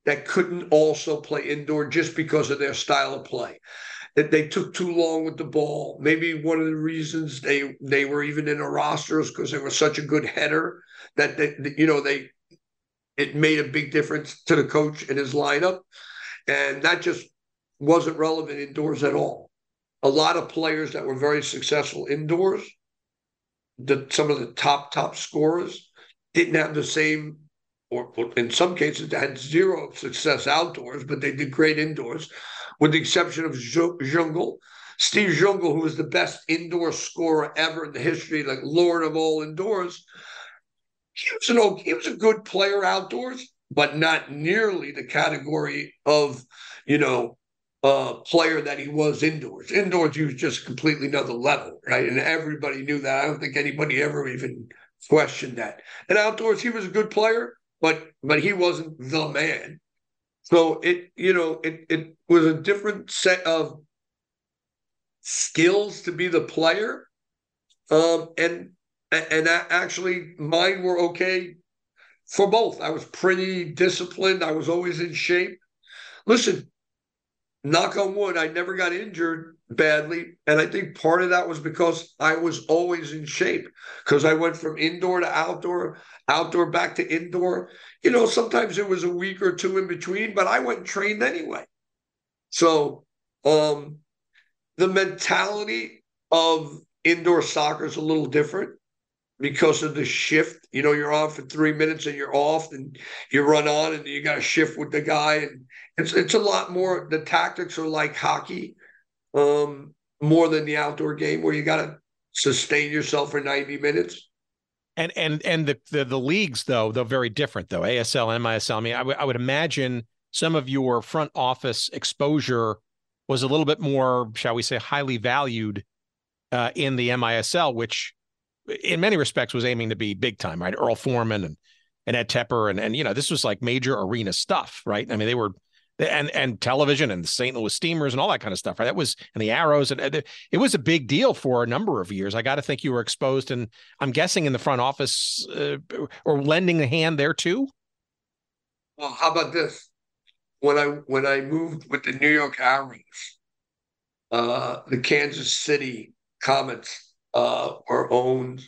that couldn't also play indoor just because of their style of play. That they took too long with the ball. Maybe one of the reasons they were even in a roster is because they were such a good header that it made a big difference to the coach and his lineup. And that just wasn't relevant indoors at all. A lot of players that were very successful indoors, some of the top scorers, didn't have the same, or in some cases, they had zero success outdoors, but they did great indoors, with the exception of Jungle. Steve Jungle, who was the best indoor scorer ever in the history, lord of all indoors. He was a good player outdoors, but not nearly the category of, player that he was indoors. Indoors, he was just completely another level, right? And everybody knew that. I don't think anybody ever even questioned that. And outdoors, he was a good player, but he wasn't the man. So it was a different set of skills to be the player, And actually, mine were okay for both. I was pretty disciplined. I was always in shape. Listen, knock on wood, I never got injured badly. And I think part of that was because I was always in shape, because I went from indoor to outdoor, outdoor back to indoor. You know, sometimes it was a week or two in between, but I went and trained anyway. So the mentality of indoor soccer is a little different because of the shift. You know, you're on for 3 minutes and you're off, and you run on and you got to shift with the guy. And it's a lot more, the tactics are like hockey, more than the outdoor game where you got to sustain yourself for 90 minutes. And the leagues, though, they're very different, though. ASL and MISL. I mean, I would imagine some of your front office exposure was a little bit more, shall we say, highly valued in the MISL, which in many respects was aiming to be big time, right? Earl Foreman and Ed Tepper. And, you know, this was like major arena stuff, right? I mean, they were, and television and the St. Louis Steamers and all that kind of stuff, right? That was, and the Arrows, and it was a big deal for a number of years. I got to think you were exposed, and I'm guessing in the front office or lending a hand there too. Well, how about this? When I moved with the New York Arrows, the Kansas City Comets were owned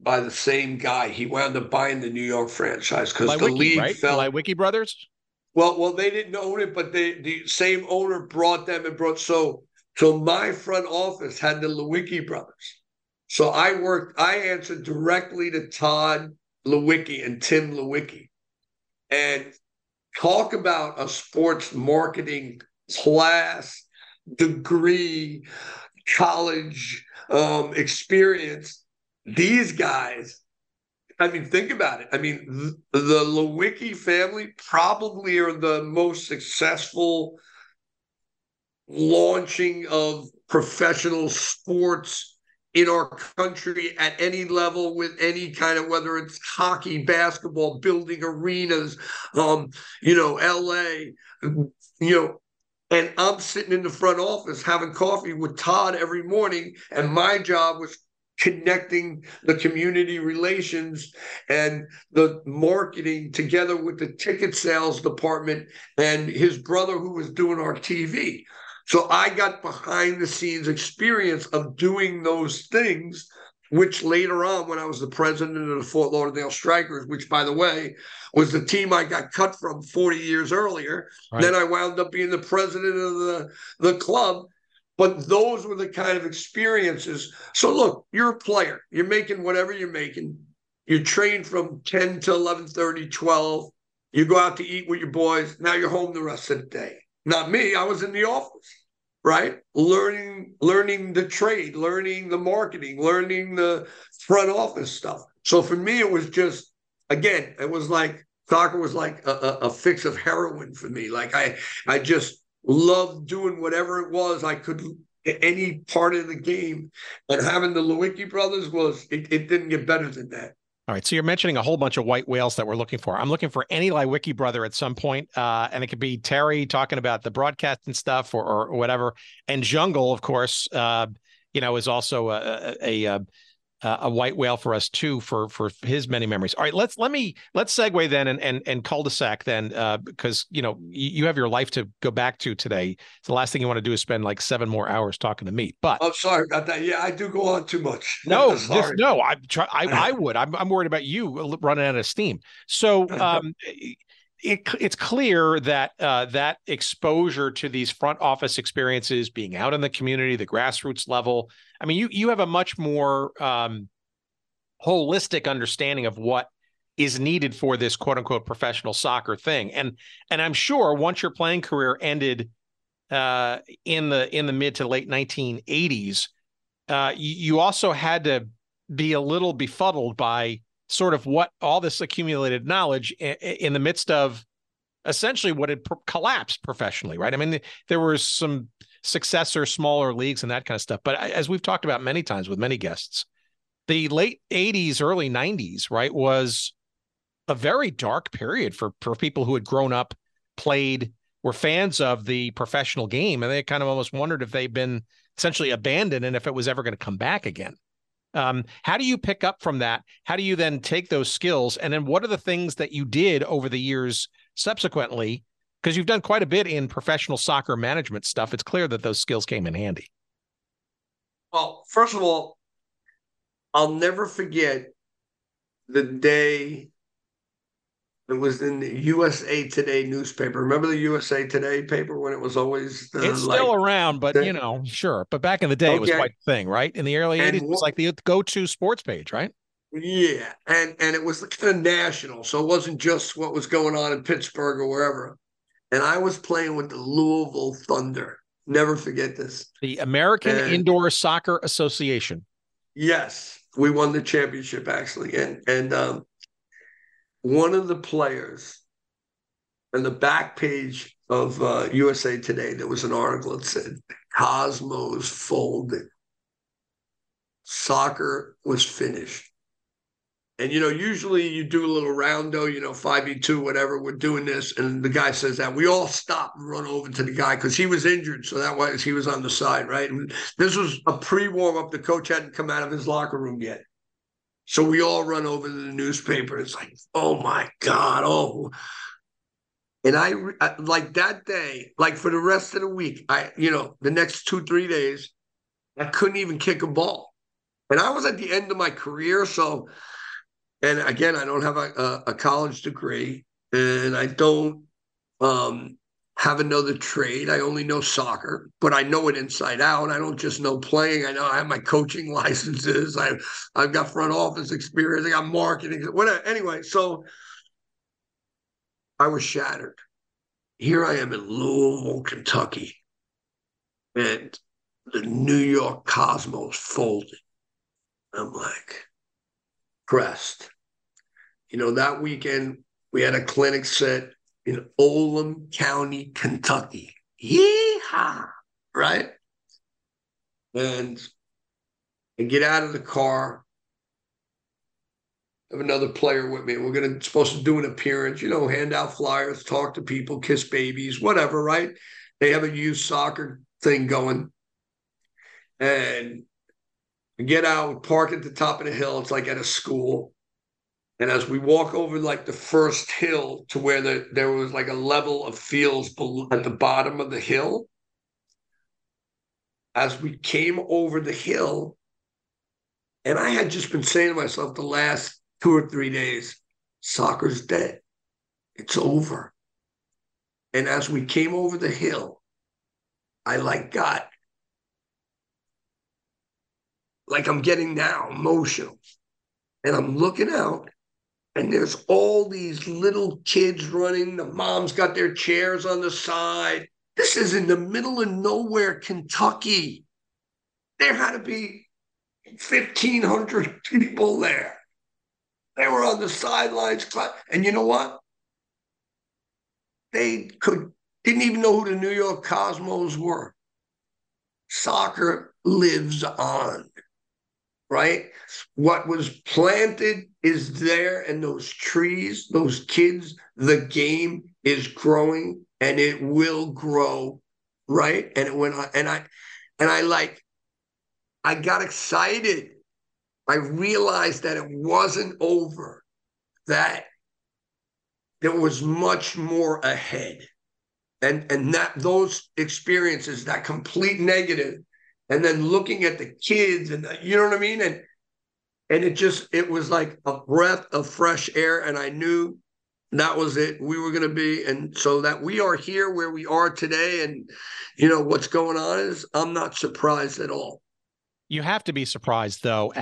by the same guy. He wound up buying the New York franchise because the league fell. Like Wiki Brothers? Well, they didn't own it, but the same owner brought them and brought. So my front office had the Lewicki brothers. So I answered directly to Todd Lewicki and Tim Lewicki. And talk about a sports marketing class, degree, college experience. These guys, I mean, think about it. I mean, the Lewicki family probably are the most successful launching of professional sports in our country at any level, with any kind of, whether it's hockey, basketball, building arenas, you know, LA, you know, and I'm sitting in the front office having coffee with Todd every morning. And my job was connecting the community relations and the marketing together with the ticket sales department and his brother who was doing our TV. So I got behind-the-scenes experience of doing those things, which later on, when I was the president of the Fort Lauderdale Strikers, which, by the way, was the team I got cut from 40 years earlier, right. Then I wound up being the president of the club. But those were the kind of experiences. So, look, you're a player. You're making whatever you're making. You train from 10 to 11:30, 12. You go out to eat with your boys. Now you're home the rest of the day. Not me. I was in the office, right? Learning the trade, learning the marketing, learning the front office stuff. So for me, it was just, again, it was like soccer was like a fix of heroin for me. Like I just loved doing whatever it was I could at any part of the game. And having the Lewicki brothers was, it didn't get better than that. All right, so you're mentioning a whole bunch of white whales that we're looking for. I'm looking for any Lewicki brother at some point, and it could be Terry talking about the broadcasting stuff or whatever. And Jungle, of course, you know, is also a white whale for us too for his many memories. All right, let's segue then and cul-de-sac then, because you know you have your life to go back to today. The last thing you want to do is spend like 7 more hours talking to me. But I'm sorry about that. Yeah, I do go on too much. No, just, no. I would. I'm worried about you running out of steam. So it's clear that that exposure to these front office experiences, being out in the community, the grassroots level. I mean, you have a much more holistic understanding of what is needed for this quote unquote professional soccer thing. And I'm sure once your playing career ended in the mid to late 1980s, you also had to be a little befuddled by sort of what all this accumulated knowledge in the midst of essentially what had collapsed professionally, right? I mean, there were some successor smaller leagues and that kind of stuff. But as we've talked about many times with many guests, the late 80s, early 90s, right, was a very dark period for people who had grown up, played, were fans of the professional game. And they kind of almost wondered if they'd been essentially abandoned and if it was ever going to come back again. How do you pick up from that? How do you then take those skills? And then what are the things that you did over the years subsequently Because you've done quite a bit in professional soccer management stuff. It's clear that those skills came in handy. Well, first of all, I'll never forget the day it was in the USA Today newspaper. Remember the USA Today paper when it was always... It's still around, but, you know, sure. But back in the day, it was quite a thing, right? In the early 80s, it was like the go-to sports page, right? Yeah, and it was kind of national, so it wasn't just what was going on in Pittsburgh or wherever. And I was playing with the Louisville Thunder. Never forget this. The American Indoor Soccer Association. Yes. We won the championship, actually. And one of the players on the back page of USA Today, there was an article that said, Cosmos folded. Soccer was finished. And, you know, usually you do a little roundo, you know, 5v2, whatever, we're doing this. And the guy says that. We all stop and run over to the guy because he was injured. So that was, he was on the side, right? And this was a pre-warm-up. The coach hadn't come out of his locker room yet. So we all run over to the newspaper. It's like, oh, my God, oh. And I like that day, like for the rest of the week, the next 2-3 days, I couldn't even kick a ball. And I was at the end of my career, so... And again, I don't have a college degree, and I don't have another trade. I only know soccer, but I know it inside out. I don't just know playing. I know I have my coaching licenses. I've got front office experience. I got marketing. Whatever. Anyway, so I was shattered. Here I am in Louisville, Kentucky, and the New York Cosmos folded. I'm like... Pressed. You know, that weekend we had a clinic set in Oldham County, Kentucky. Yeehaw! Right? And I get out of the car. I have another player with me. We're supposed to do an appearance, you know, hand out flyers, talk to people, kiss babies, whatever, right? They have a youth soccer thing going. And we get out, we park at the top of the hill. It's like at a school. And as we walk over like the first hill to where there was like a level of fields at the bottom of the hill, as we came over the hill, and I had just been saying to myself the last 2 or 3 days, soccer's dead. It's over. And as we came over the hill, I like got... like I'm getting now, emotional. And I'm looking out, and there's all these little kids running. The mom's got their chairs on the side. This is in the middle of nowhere, Kentucky. There had to be 1,500 people there. They were on the sidelines. And you know what? They didn't even know who the New York Cosmos were. Soccer lives on. Right? What was planted is there, and those trees, those kids, the game is growing, and it will grow, right? And it went on, and I got excited. I realized that it wasn't over, that there was much more ahead, and that those experiences, that complete negative. And then looking at the kids, and you know what I mean? And it was like a breath of fresh air. And I knew that was it. We were going to be. And so that we are here where we are today. And, you know, what's going on is I'm not surprised at all. You have to be surprised, though,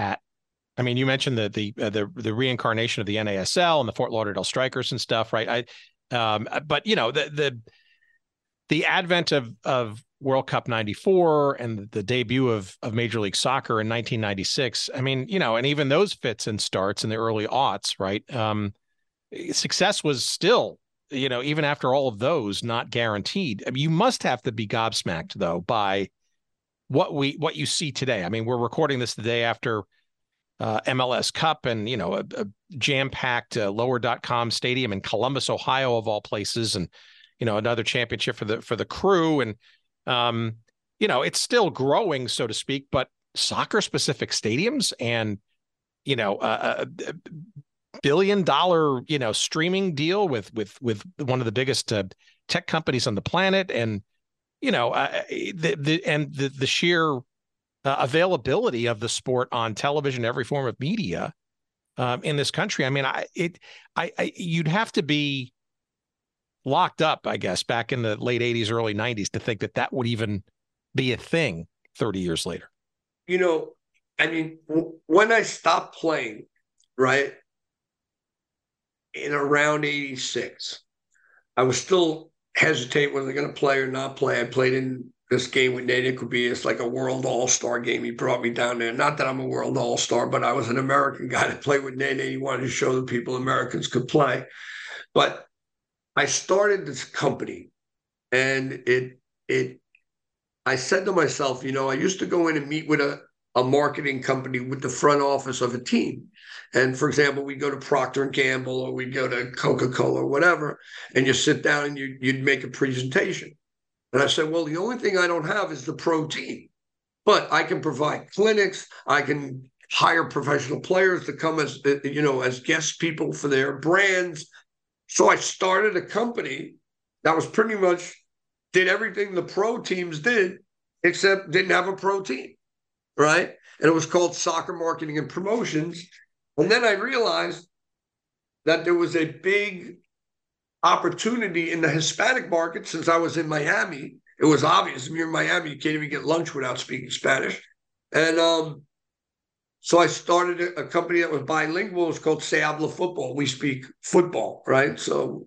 you mentioned the reincarnation of the NASL and the Fort Lauderdale Strikers and stuff, right? But, you know, the advent of World Cup '94 and the debut of Major League Soccer in 1996. I mean, you know, and even those fits and starts in the early aughts, right? Success was still, you know, even after all of those, not guaranteed. I mean, you must have to be gobsmacked, though, by what you see today. I mean, we're recording this the day after MLS Cup and, you know, a jam-packed lower.com stadium in Columbus, Ohio, of all places, and, you know, another championship for the crew. And you know, it's still growing, so to speak, but soccer-specific stadiums and, you know, a billion-dollar, you know, streaming deal with one of the biggest tech companies on the planet, and you know, the sheer availability of the sport on television, every form of media in this country. I mean, you'd have to be locked up, I guess, back in the late 80s, early 90s to think that that would even be a thing 30 years later. You know, I mean, when I stopped playing, right, in around 86, I was still hesitate whether they're going to play or not play. I played in this game with Nate Kubias, like a world all-star game. He brought me down there. Not that I'm a world all-star, but I was an American guy that played with Nate. He wanted to show the people Americans could play. But I started this company, and I said to myself, you know, I used to go in and meet with a marketing company with the front office of a team. And for example, we'd go to Procter & Gamble, or we'd go to Coca-Cola or whatever, and you sit down and you'd make a presentation. And I said, well, the only thing I don't have is the pro team, but I can provide clinics. I can hire professional players to come as, you know, as guest people for their brands. So I started a company that was pretty much did everything the pro teams did, except didn't have a pro team, right? And it was called Soccer Marketing and Promotions. And then I realized that there was a big opportunity in the Hispanic market since I was in Miami. It was obvious. If you're in Miami, you can't even get lunch without speaking Spanish. And so I started a company that was bilingual. It was called Se Habla Football. We speak football, right? So,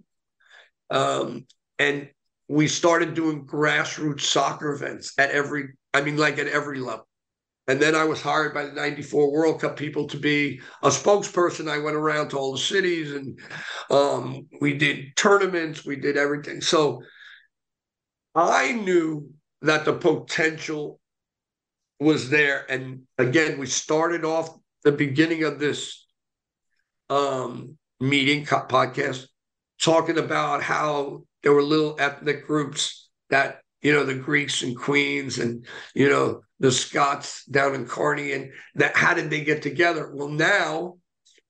and we started doing grassroots soccer events at every, I mean, like at every level. And then I was hired by the 94 World Cup people to be a spokesperson. I went around to all the cities, and we did tournaments. We did everything. So I knew that the potential was there. And again, we started off the beginning of this meeting, podcast, talking about how there were little ethnic groups that, you know, the Greeks in Queens and, you know, the Scots down in Kearney, and that how did they get together? Well, now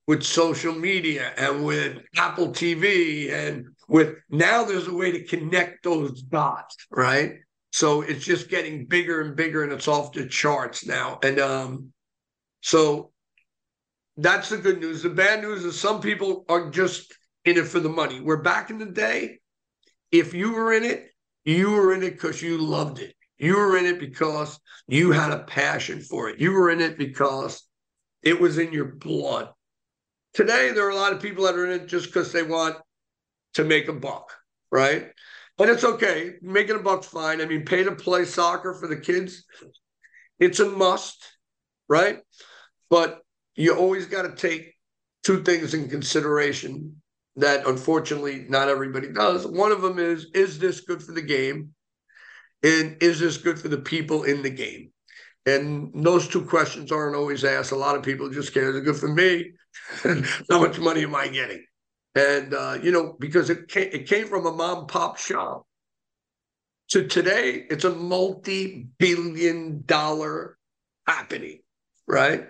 with social media and with Apple TV and with now there's a way to connect those dots, right? So it's just getting bigger and bigger, and it's off the charts now. And so that's the good news. The bad news is some people are just in it for the money. Where back in the day, if you were in it, you were in it because you loved it. You were in it because you had a passion for it. You were in it because it was in your blood. Today, there are a lot of people that are in it just because they want to make a buck, right? But it's okay. Making a buck's fine. I mean, pay to play soccer for the kids, it's a must, right? But you always got to take two things in consideration that unfortunately not everybody does. One of them is this good for the game? And is this good for the people in the game? And those two questions aren't always asked. A lot of people just care, is it good for me? How much money am I getting? And, you know, because it came from a mom-pop shop. So today, it's a multi-billion-dollar happening, right?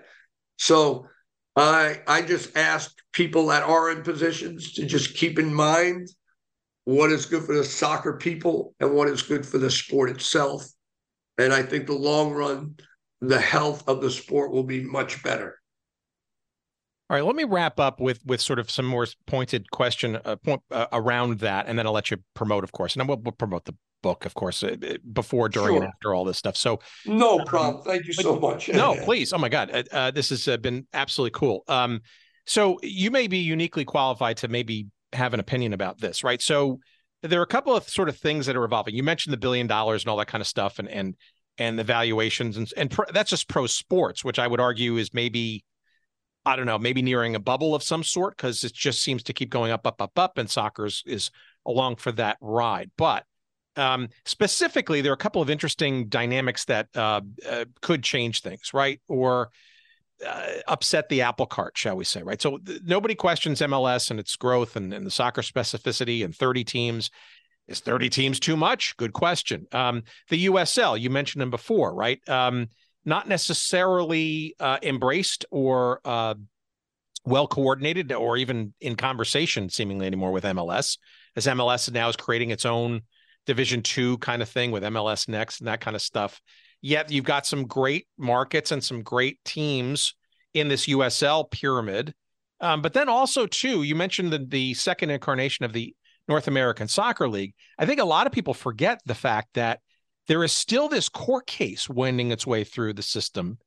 So I just ask people that are in positions to just keep in mind what is good for the soccer people and what is good for the sport itself. And I think the long run, the health of the sport will be much better. All right, let me wrap up with sort of some more pointed question around that, and then I'll let you promote, of course. And we'll promote the book, of course, before, during, sure, and after all this stuff. So no problem. Thank you so much. No, please. Oh, my God. This has been absolutely cool. So you may be uniquely qualified to maybe have an opinion about this, right? So there are a couple of sort of things that are evolving. You mentioned the $1 billion and all that kind of stuff, and the valuations, and that's just pro sports, which I would argue is maybe, I don't know, maybe nearing a bubble of some sort, because it just seems to keep going up, up, up, up, and soccer is along for that ride. But specifically, there are a couple of interesting dynamics that could change things, right? Or upset the apple cart, shall we say, right? So nobody questions MLS and its growth and the soccer specificity, and 30 teams. Is 30 teams too much? Good question. The USL, you mentioned them before, right? Not necessarily embraced or well-coordinated or even in conversation seemingly anymore with MLS. as MLS now is creating its own Division II kind of thing with MLS Next and that kind of stuff. Yet you've got some great markets and some great teams in this USL pyramid. But then also, too, you mentioned the second incarnation of the North American Soccer League. I think a lot of people forget the fact that there is still this court case wending its way through the system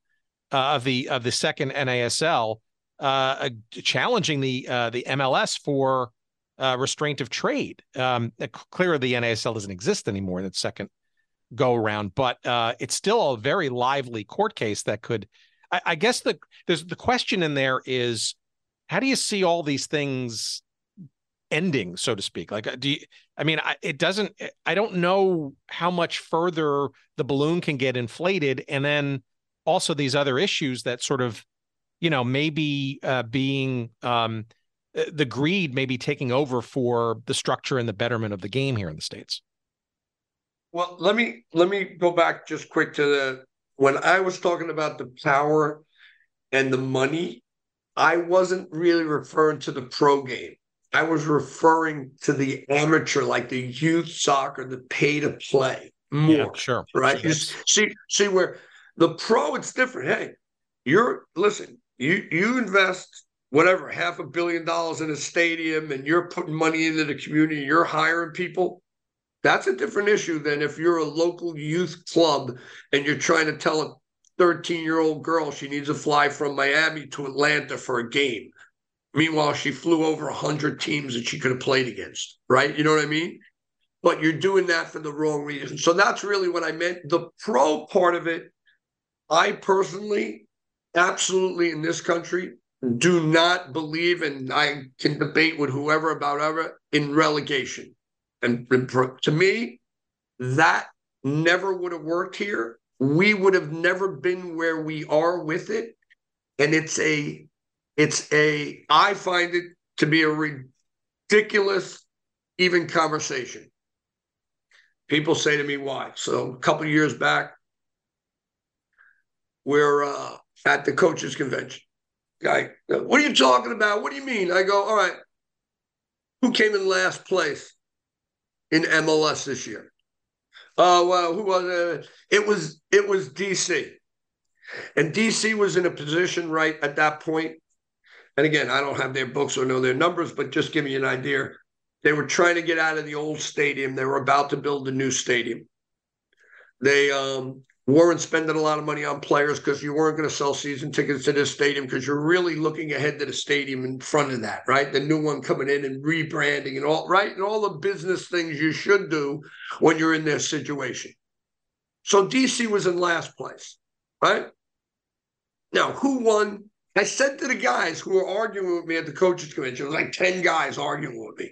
of the second NASL, challenging the MLS for restraint of trade. Clearly, the NASL doesn't exist anymore in that second go around, but it's still a very lively court case that could. I guess the question in there is, how do you see all these things ending, so to speak? Like, do you, I mean, it doesn't, I don't know how much further the balloon can get inflated. And then also these other issues that sort of, you know, maybe being the greed maybe taking over for the structure and the betterment of the game here in the States. Well, let me go back just quick to when I was talking about the power and the money, I wasn't really referring to the pro game. I was referring to the amateur, like the youth soccer, the pay to play more. Yeah, sure. Right. Yes. You see where the pro, it's different. Hey, you invest whatever, $500 million in a stadium, and you're putting money into the community, you're hiring people. That's a different issue than if you're a local youth club and you're trying to tell a 13-year-old girl she needs to fly from Miami to Atlanta for a game. Meanwhile, she flew over 100 teams that she could have played against, right? You know what I mean? But you're doing that for the wrong reason. So that's really what I meant. The pro part of it, I personally, absolutely in this country, do not believe, and I can debate with whoever about ever, in relegation. And to me, that never would have worked here. We would have never been where we are with it. And I find it to be a ridiculous, even conversation. People say to me, why? So a couple of years back, we're at the coaches convention. Guy, what are you talking about? What do you mean? I go, all right, who came in last place in MLS this year? Oh, well, who was it? It was DC. And DC was in a position right at that point. And again, I don't have their books or know their numbers, but just give me an idea. They were trying to get out of the old stadium. They were about to build a new stadium. They weren't spending a lot of money on players because you weren't going to sell season tickets to this stadium because you're really looking ahead to the stadium in front of that, right? The new one coming in and rebranding and all, right? And all the business things you should do when you're in their situation. So DC was in last place, right? Now, who won? I said to the guys who were arguing with me at the coaches convention, it was like 10 guys arguing with me.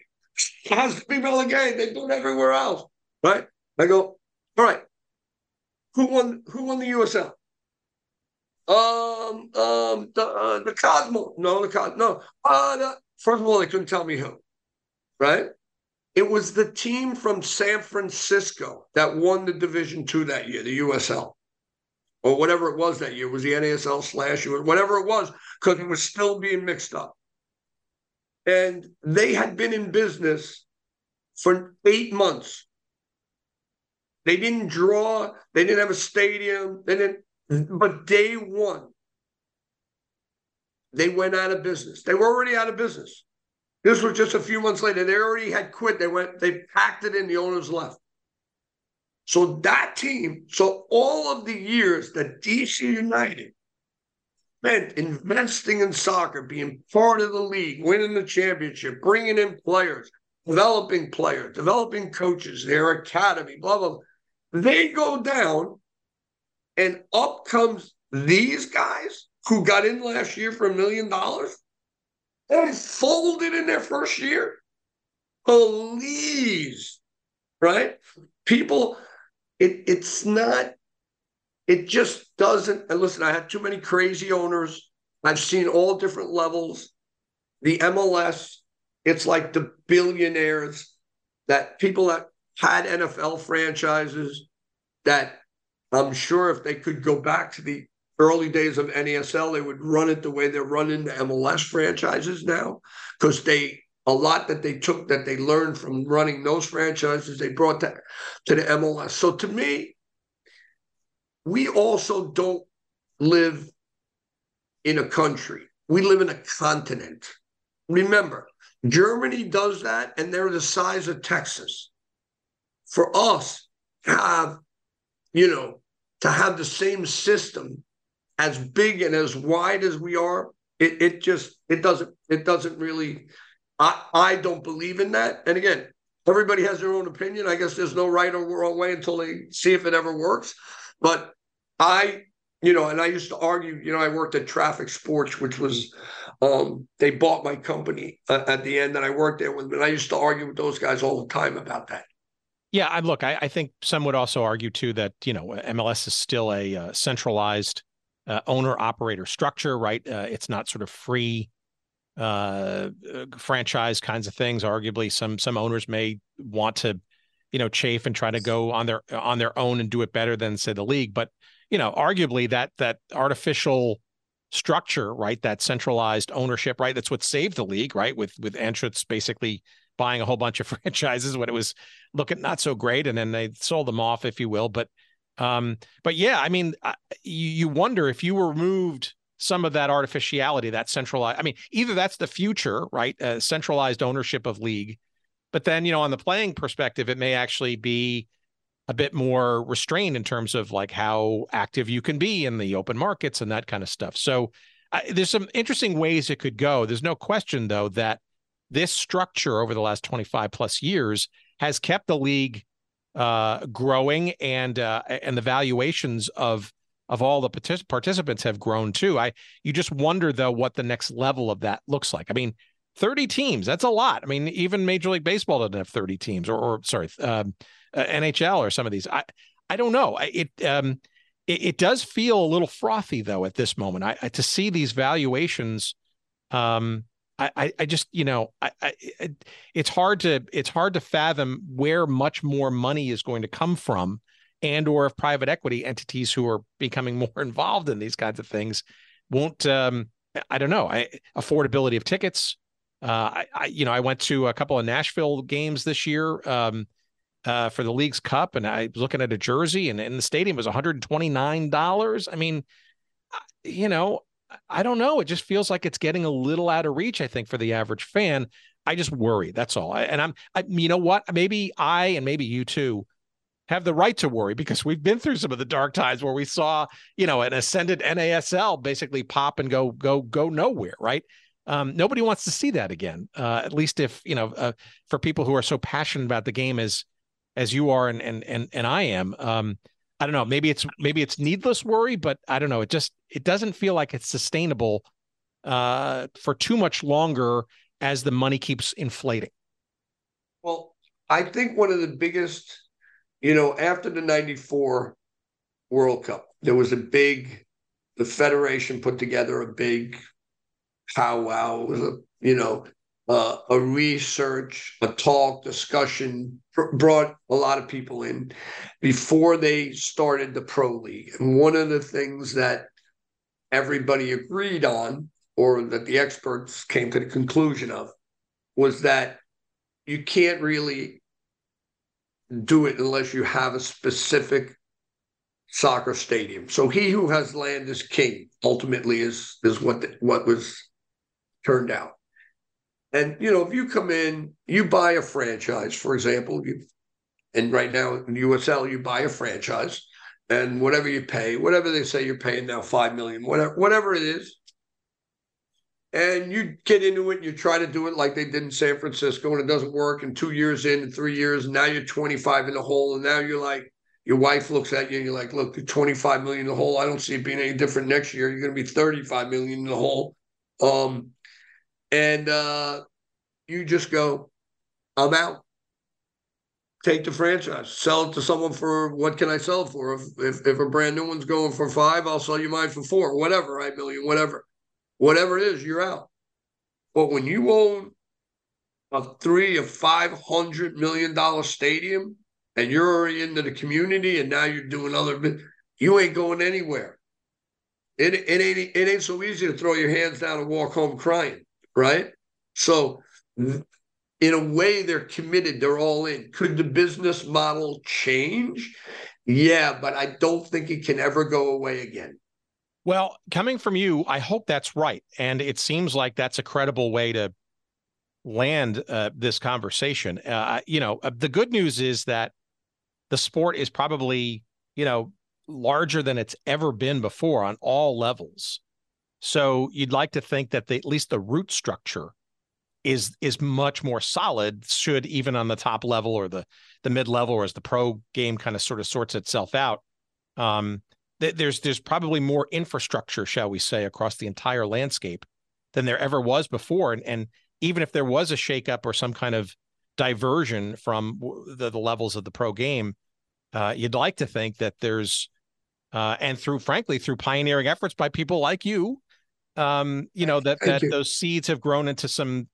It has to be relegated. They do it everywhere else, right? I go, all right. Who won the USL? The Cosmos. No, the Cosmos. No. First of all, they couldn't tell me who, right? It was the team from San Francisco that won the Division II that year, the USL, or whatever it was that year. It was the NASL / whatever it was, because it was still being mixed up. And they had been in business for 8 months. They didn't draw. They didn't have a stadium. They didn't. But day one, they went out of business. They were already out of business. This was just a few months later. They already had quit. They packed it in. The owners left. So that team. So all of the years that DC United spent investing in soccer, being part of the league, winning the championship, bringing in players, developing players, developing coaches, their academy, blah, blah, blah. They go down, and up comes these guys who got in last year for $1 million and folded in their first year. Please, right? People, it's not, it just doesn't. And listen, I had too many crazy owners. I've seen all different levels. The MLS, it's like the billionaires, that people that had NFL franchises that I'm sure if they could go back to the early days of NASL, they would run it the way they're running the MLS franchises now, because they a lot that they took, that they learned from running those franchises, they brought that to the MLS. So to me, we also don't live in a country. We live in a continent. Remember, Germany does that, and they're the size of Texas. For us to have, you know, to have the same system as big and as wide as we are, it doesn't really. I don't believe in that. And again, everybody has their own opinion. I guess there's no right or wrong way until they see if it ever works. But I, you know, and I used to argue, you know, I worked at Traffic Sports, which was, they bought my company at the end, and I worked there with them. And I used to argue with those guys all the time about that. Yeah, I think some would also argue, too, that, you know, MLS is still a centralized owner-operator structure, right? It's not sort of free franchise kinds of things. Arguably, some owners may want to, you know, chafe and try to go on their own and do it better than, say, the league. But, you know, arguably that artificial structure, right, that centralized ownership, right, that's what saved the league, right, with Anschutz basically buying a whole bunch of franchises when it was looking not so great, and then they sold them off, if you will. But yeah, I mean, you wonder if you removed some of that artificiality, that centralized, I mean, either that's the future, right? Centralized ownership of league, but then, you know, on the playing perspective, it may actually be a bit more restrained in terms of like how active you can be in the open markets and that kind of stuff. So there's some interesting ways it could go. There's no question though, that this structure over the last 25 plus years has kept the league growing, and the valuations of all the participants have grown too. You just wonder though what the next level of that looks like. I mean, 30 teams, that's a lot. I mean, even Major League Baseball doesn't have 30 teams, or NHL or some of these. I don't know. It does feel a little frothy though at this moment. I to see these valuations. I just, you know, it's hard to fathom where much more money is going to come from, and or if private equity entities who are becoming more involved in these kinds of things won't, I don't know, affordability of tickets. You know, I went to a couple of Nashville games this year for the League's Cup, and I was looking at a jersey, and the stadium was $129. I mean, you know, I don't know. It just feels like it's getting a little out of reach, I think, for the average fan. I just worry. That's all. You know what? Maybe I, and maybe you too, have the right to worry, because we've been through some of the dark times where we saw, you know, an ascended NASL basically pop and go nowhere. Right. Nobody wants to see that again. At least if, you know, for people who are so passionate about the game as you are and I am, I don't know, maybe it's needless worry, but I don't know. It doesn't feel like it's sustainable for too much longer as the money keeps inflating. Well, I think one of the biggest, you know, after the 94 World Cup, there was the Federation put together a big powwow. It was a research, a talk, discussion, brought a lot of people in before they started the Pro League. And one of the things that everybody agreed on, or that the experts came to the conclusion of, was that you can't really do it unless you have a specific soccer stadium. So he who has land is king, ultimately, is what was turned out. And, you know, if you come in, you buy a franchise, for example, and right now in USL, you buy a franchise, and whatever you pay, whatever they say you're paying now, $5 million, whatever it is, and you get into it, and you try to do it like they did in San Francisco, and it doesn't work. And 2 years in, and 3 years, and now you're 25 in the hole. And now you're like, your wife looks at you and you're like, look, you're 25 million in the hole. I don't see it being any different next year. You're going to be 35 million in the hole. You just go, I'm out. Take the franchise, sell it to someone for, what can I sell it for? If a brand new one's going for 5, I'll sell you mine for 4, whatever, $1 million, whatever. Whatever it is, you're out. But when you own a $300 or $500 million stadium, and you're already into the community, and now you're doing other, you ain't going anywhere. It ain't so easy to throw your hands down and walk home crying, right? So in a way, they're committed. They're all in. Could the business model change? Yeah, but I don't think it can ever go away again. Well, coming from you, I hope that's right. And it seems like that's a credible way to land this conversation. The good news is that the sport is probably, larger than it's ever been before on all levels. So you'd like to think that at least the root structure is much more solid, should even on the top level or the mid-level, or as the pro game kind of sort of sorts itself out. There's probably more infrastructure, shall we say, across the entire landscape than there ever was before. And even if there was a shakeup or some kind of diversion from the levels of the pro game, you'd like to think that there's, and through pioneering efforts by people like you, that those seeds have grown into some,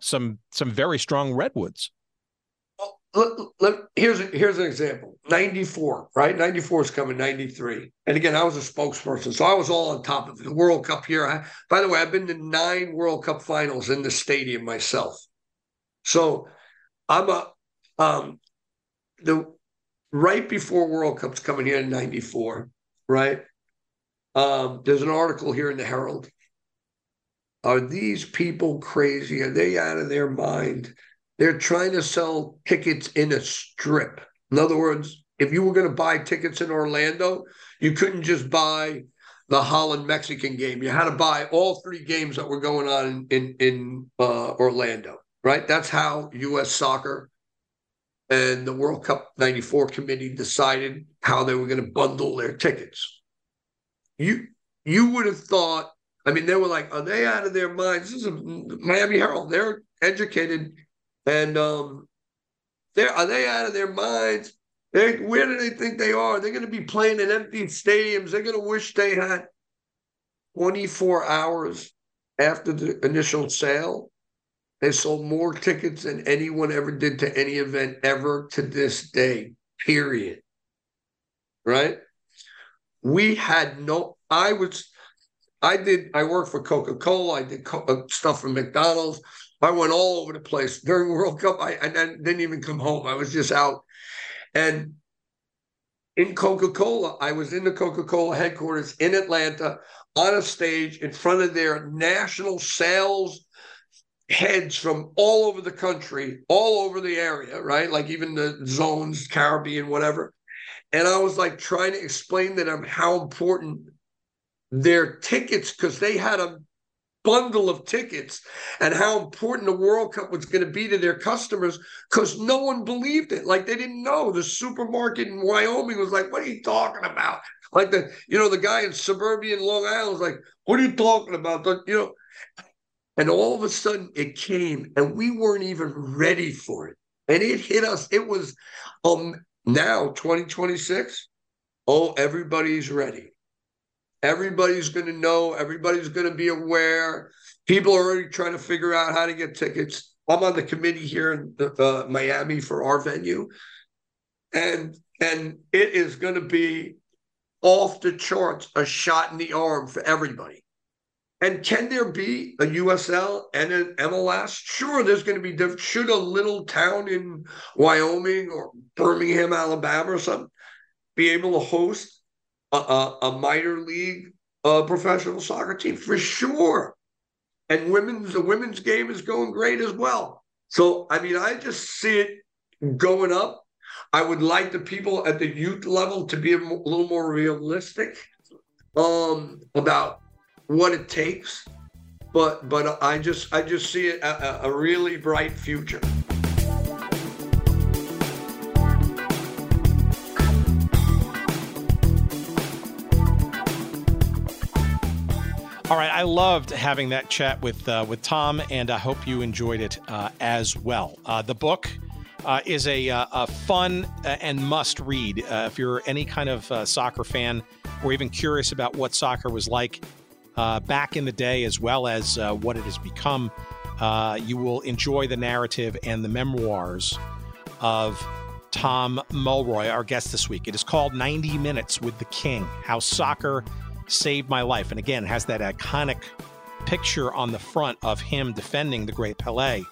some very strong redwoods. Here's an example. 94, right? 94 is coming, 93. And again, I was a spokesperson, so I was all on top of it. The World Cup here. By the way, I've been to 9 World Cup finals in the stadium myself. So I'm right before World Cup's coming here in 94, right? There's an article here in the Herald. Are these people crazy? Are they out of their mind? They're trying to sell tickets in a strip. In other words, if you were going to buy tickets in Orlando, you couldn't just buy the Holland-Mexican game. You had to buy all 3 games that were going on in Orlando, right? That's how U.S. Soccer and the World Cup 94 committee decided how they were going to bundle their tickets. You would have thought, I mean, they were like, are they out of their minds? This is Miami Herald. They're educated. And are they out of their minds? Where do they think they are? They're going to be playing in empty stadiums. They're going to wish they had. 24 hours after the initial sale, they sold more tickets than anyone ever did to any event ever to this day, period. Right? We had no, I worked for Coca-Cola. I did stuff for McDonald's. I went all over the place during World Cup. I didn't even come home. I was just out. And in Coca-Cola, I was in the Coca-Cola headquarters in Atlanta on a stage in front of their national sales heads from all over the country, all over the area, right? Like even the zones, Caribbean, whatever. And I was like trying to explain to them how important their tickets, because they had a bundle of tickets, and how important the World Cup was going to be to their customers, because no one believed it. Like, they didn't know. The supermarket in Wyoming was like, what are you talking about? Like, the guy in suburban Long Island was like, what are you talking about? And all of a sudden it came, and we weren't even ready for it. And it hit us. It was now 2026. Oh, everybody's ready. Everybody's going to know. Everybody's going to be aware. People are already trying to figure out how to get tickets. I'm on the committee here in Miami for our venue. And it is going to be off the charts, a shot in the arm for everybody. And can there be a USL and an MLS? Sure, there's going to be different. Should a little town in Wyoming or Birmingham, Alabama or something be able to host a minor league professional soccer team? For sure. And the women's game is going great as well. So, I mean, I just see it going up. I would like the people at the youth level to be a little more realistic about what it takes. But I just see it a really bright future. All right, I loved having that chat with Tom, and I hope you enjoyed it as well. The book is a fun and must read if you're any kind of soccer fan, or even curious about what soccer was like back in the day, as well as what it has become. You will enjoy the narrative and the memoirs of Tom Mulroy, our guest this week. It is called 90 Minutes with the King: How Soccer Saved My Life. And again, has that iconic picture on the front of him defending the great Pelé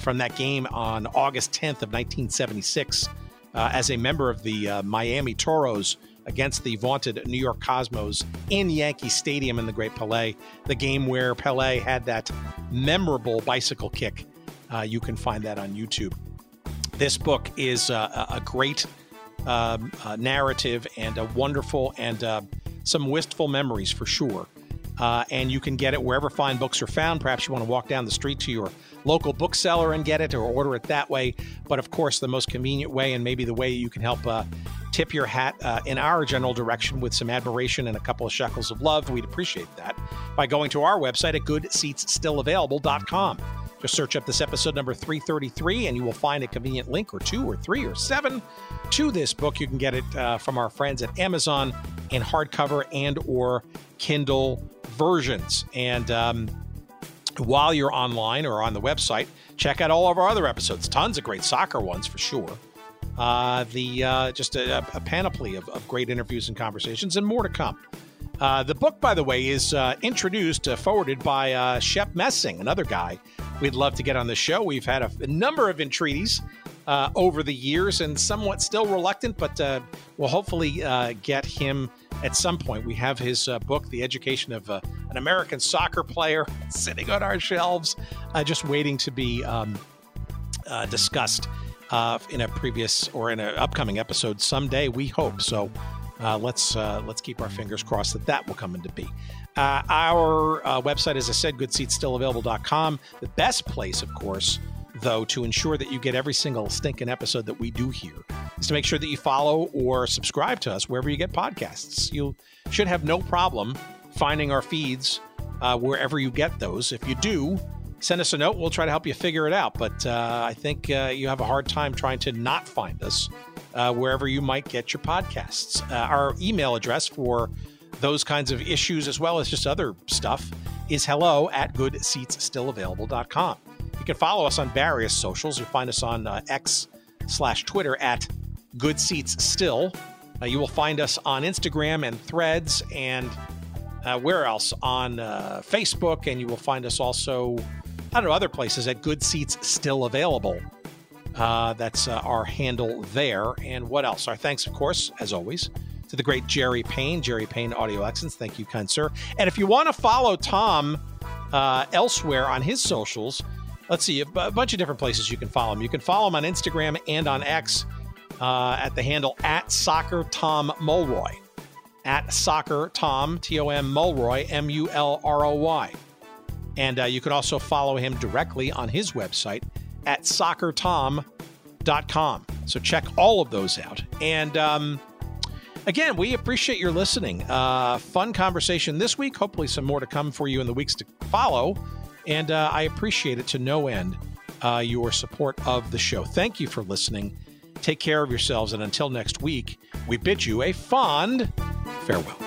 from that game on August 10th of 1976 as a member of the Miami Toros against the vaunted New York Cosmos in Yankee Stadium in the great Pelé, the game where Pelé had that memorable bicycle kick. You can find that on YouTube. This book is a great narrative and a wonderful and some wistful memories for sure. And you can get it wherever fine books are found. Perhaps you want to walk down the street to your local bookseller and get it or order it that way. But of course, the most convenient way and maybe the way you can help tip your hat in our general direction with some admiration and a couple of shekels of love, we'd appreciate that, by going to our website at goodseatsstillavailable.com. Just search up this episode number 333 and you will find a convenient link or two or three or seven to this book. You can get it from our friends at Amazon in hardcover and or Kindle versions. And while you're online or on the website, check out all of our other episodes. Tons of great soccer ones for sure. Just a panoply of great interviews and conversations and more to come. The book, by the way, is introduced, forwarded by Shep Messing, another guy we'd love to get on the show. We've had a number of entreaties over the years and somewhat still reluctant, but we'll hopefully get him at some point. We have his book, The Education of an American Soccer Player, sitting on our shelves, just waiting to be discussed in a previous or in an upcoming episode someday, we hope. So let's keep our fingers crossed that that will come into be. Our website, as I said, goodseatsstillavailable.com. The best place, of course, though, to ensure that you get every single stinking episode that we do here is to make sure that you follow or subscribe to us wherever you get podcasts. You should have no problem finding our feeds wherever you get those. If you do, send us a note. We'll try to help you figure it out. But I think you have a hard time trying to not find us wherever you might get your podcasts. Our email address for those kinds of issues, as well as just other stuff, is hello@goodseatsstillavailable.com. You can follow us on various socials. You'll find us on X/Twitter at GoodSeatsStill. You will find us on Instagram and Threads and where else? On Facebook. And you will find us also, I don't know, other places at Good Seats Still Available. That's our handle there. And what else? Our thanks, of course, as always, to the great Jerry Payne, Audio Excellence. Thank you, kind sir. And if you want to follow Tom elsewhere on his socials, let's see, a bunch of different places you can follow him. You can follow him on Instagram and on X at the handle at Soccer Tom Mulroy. At Soccer Tom, T-O-M Mulroy, M-U-L-R-O-Y. And you can also follow him directly on his website at soccertom.com. So check all of those out. And again, we appreciate your listening. Fun conversation this week. Hopefully some more to come for you in the weeks to follow. And I appreciate it to no end, your support of the show. Thank you for listening. Take care of yourselves. And until next week, we bid you a fond farewell.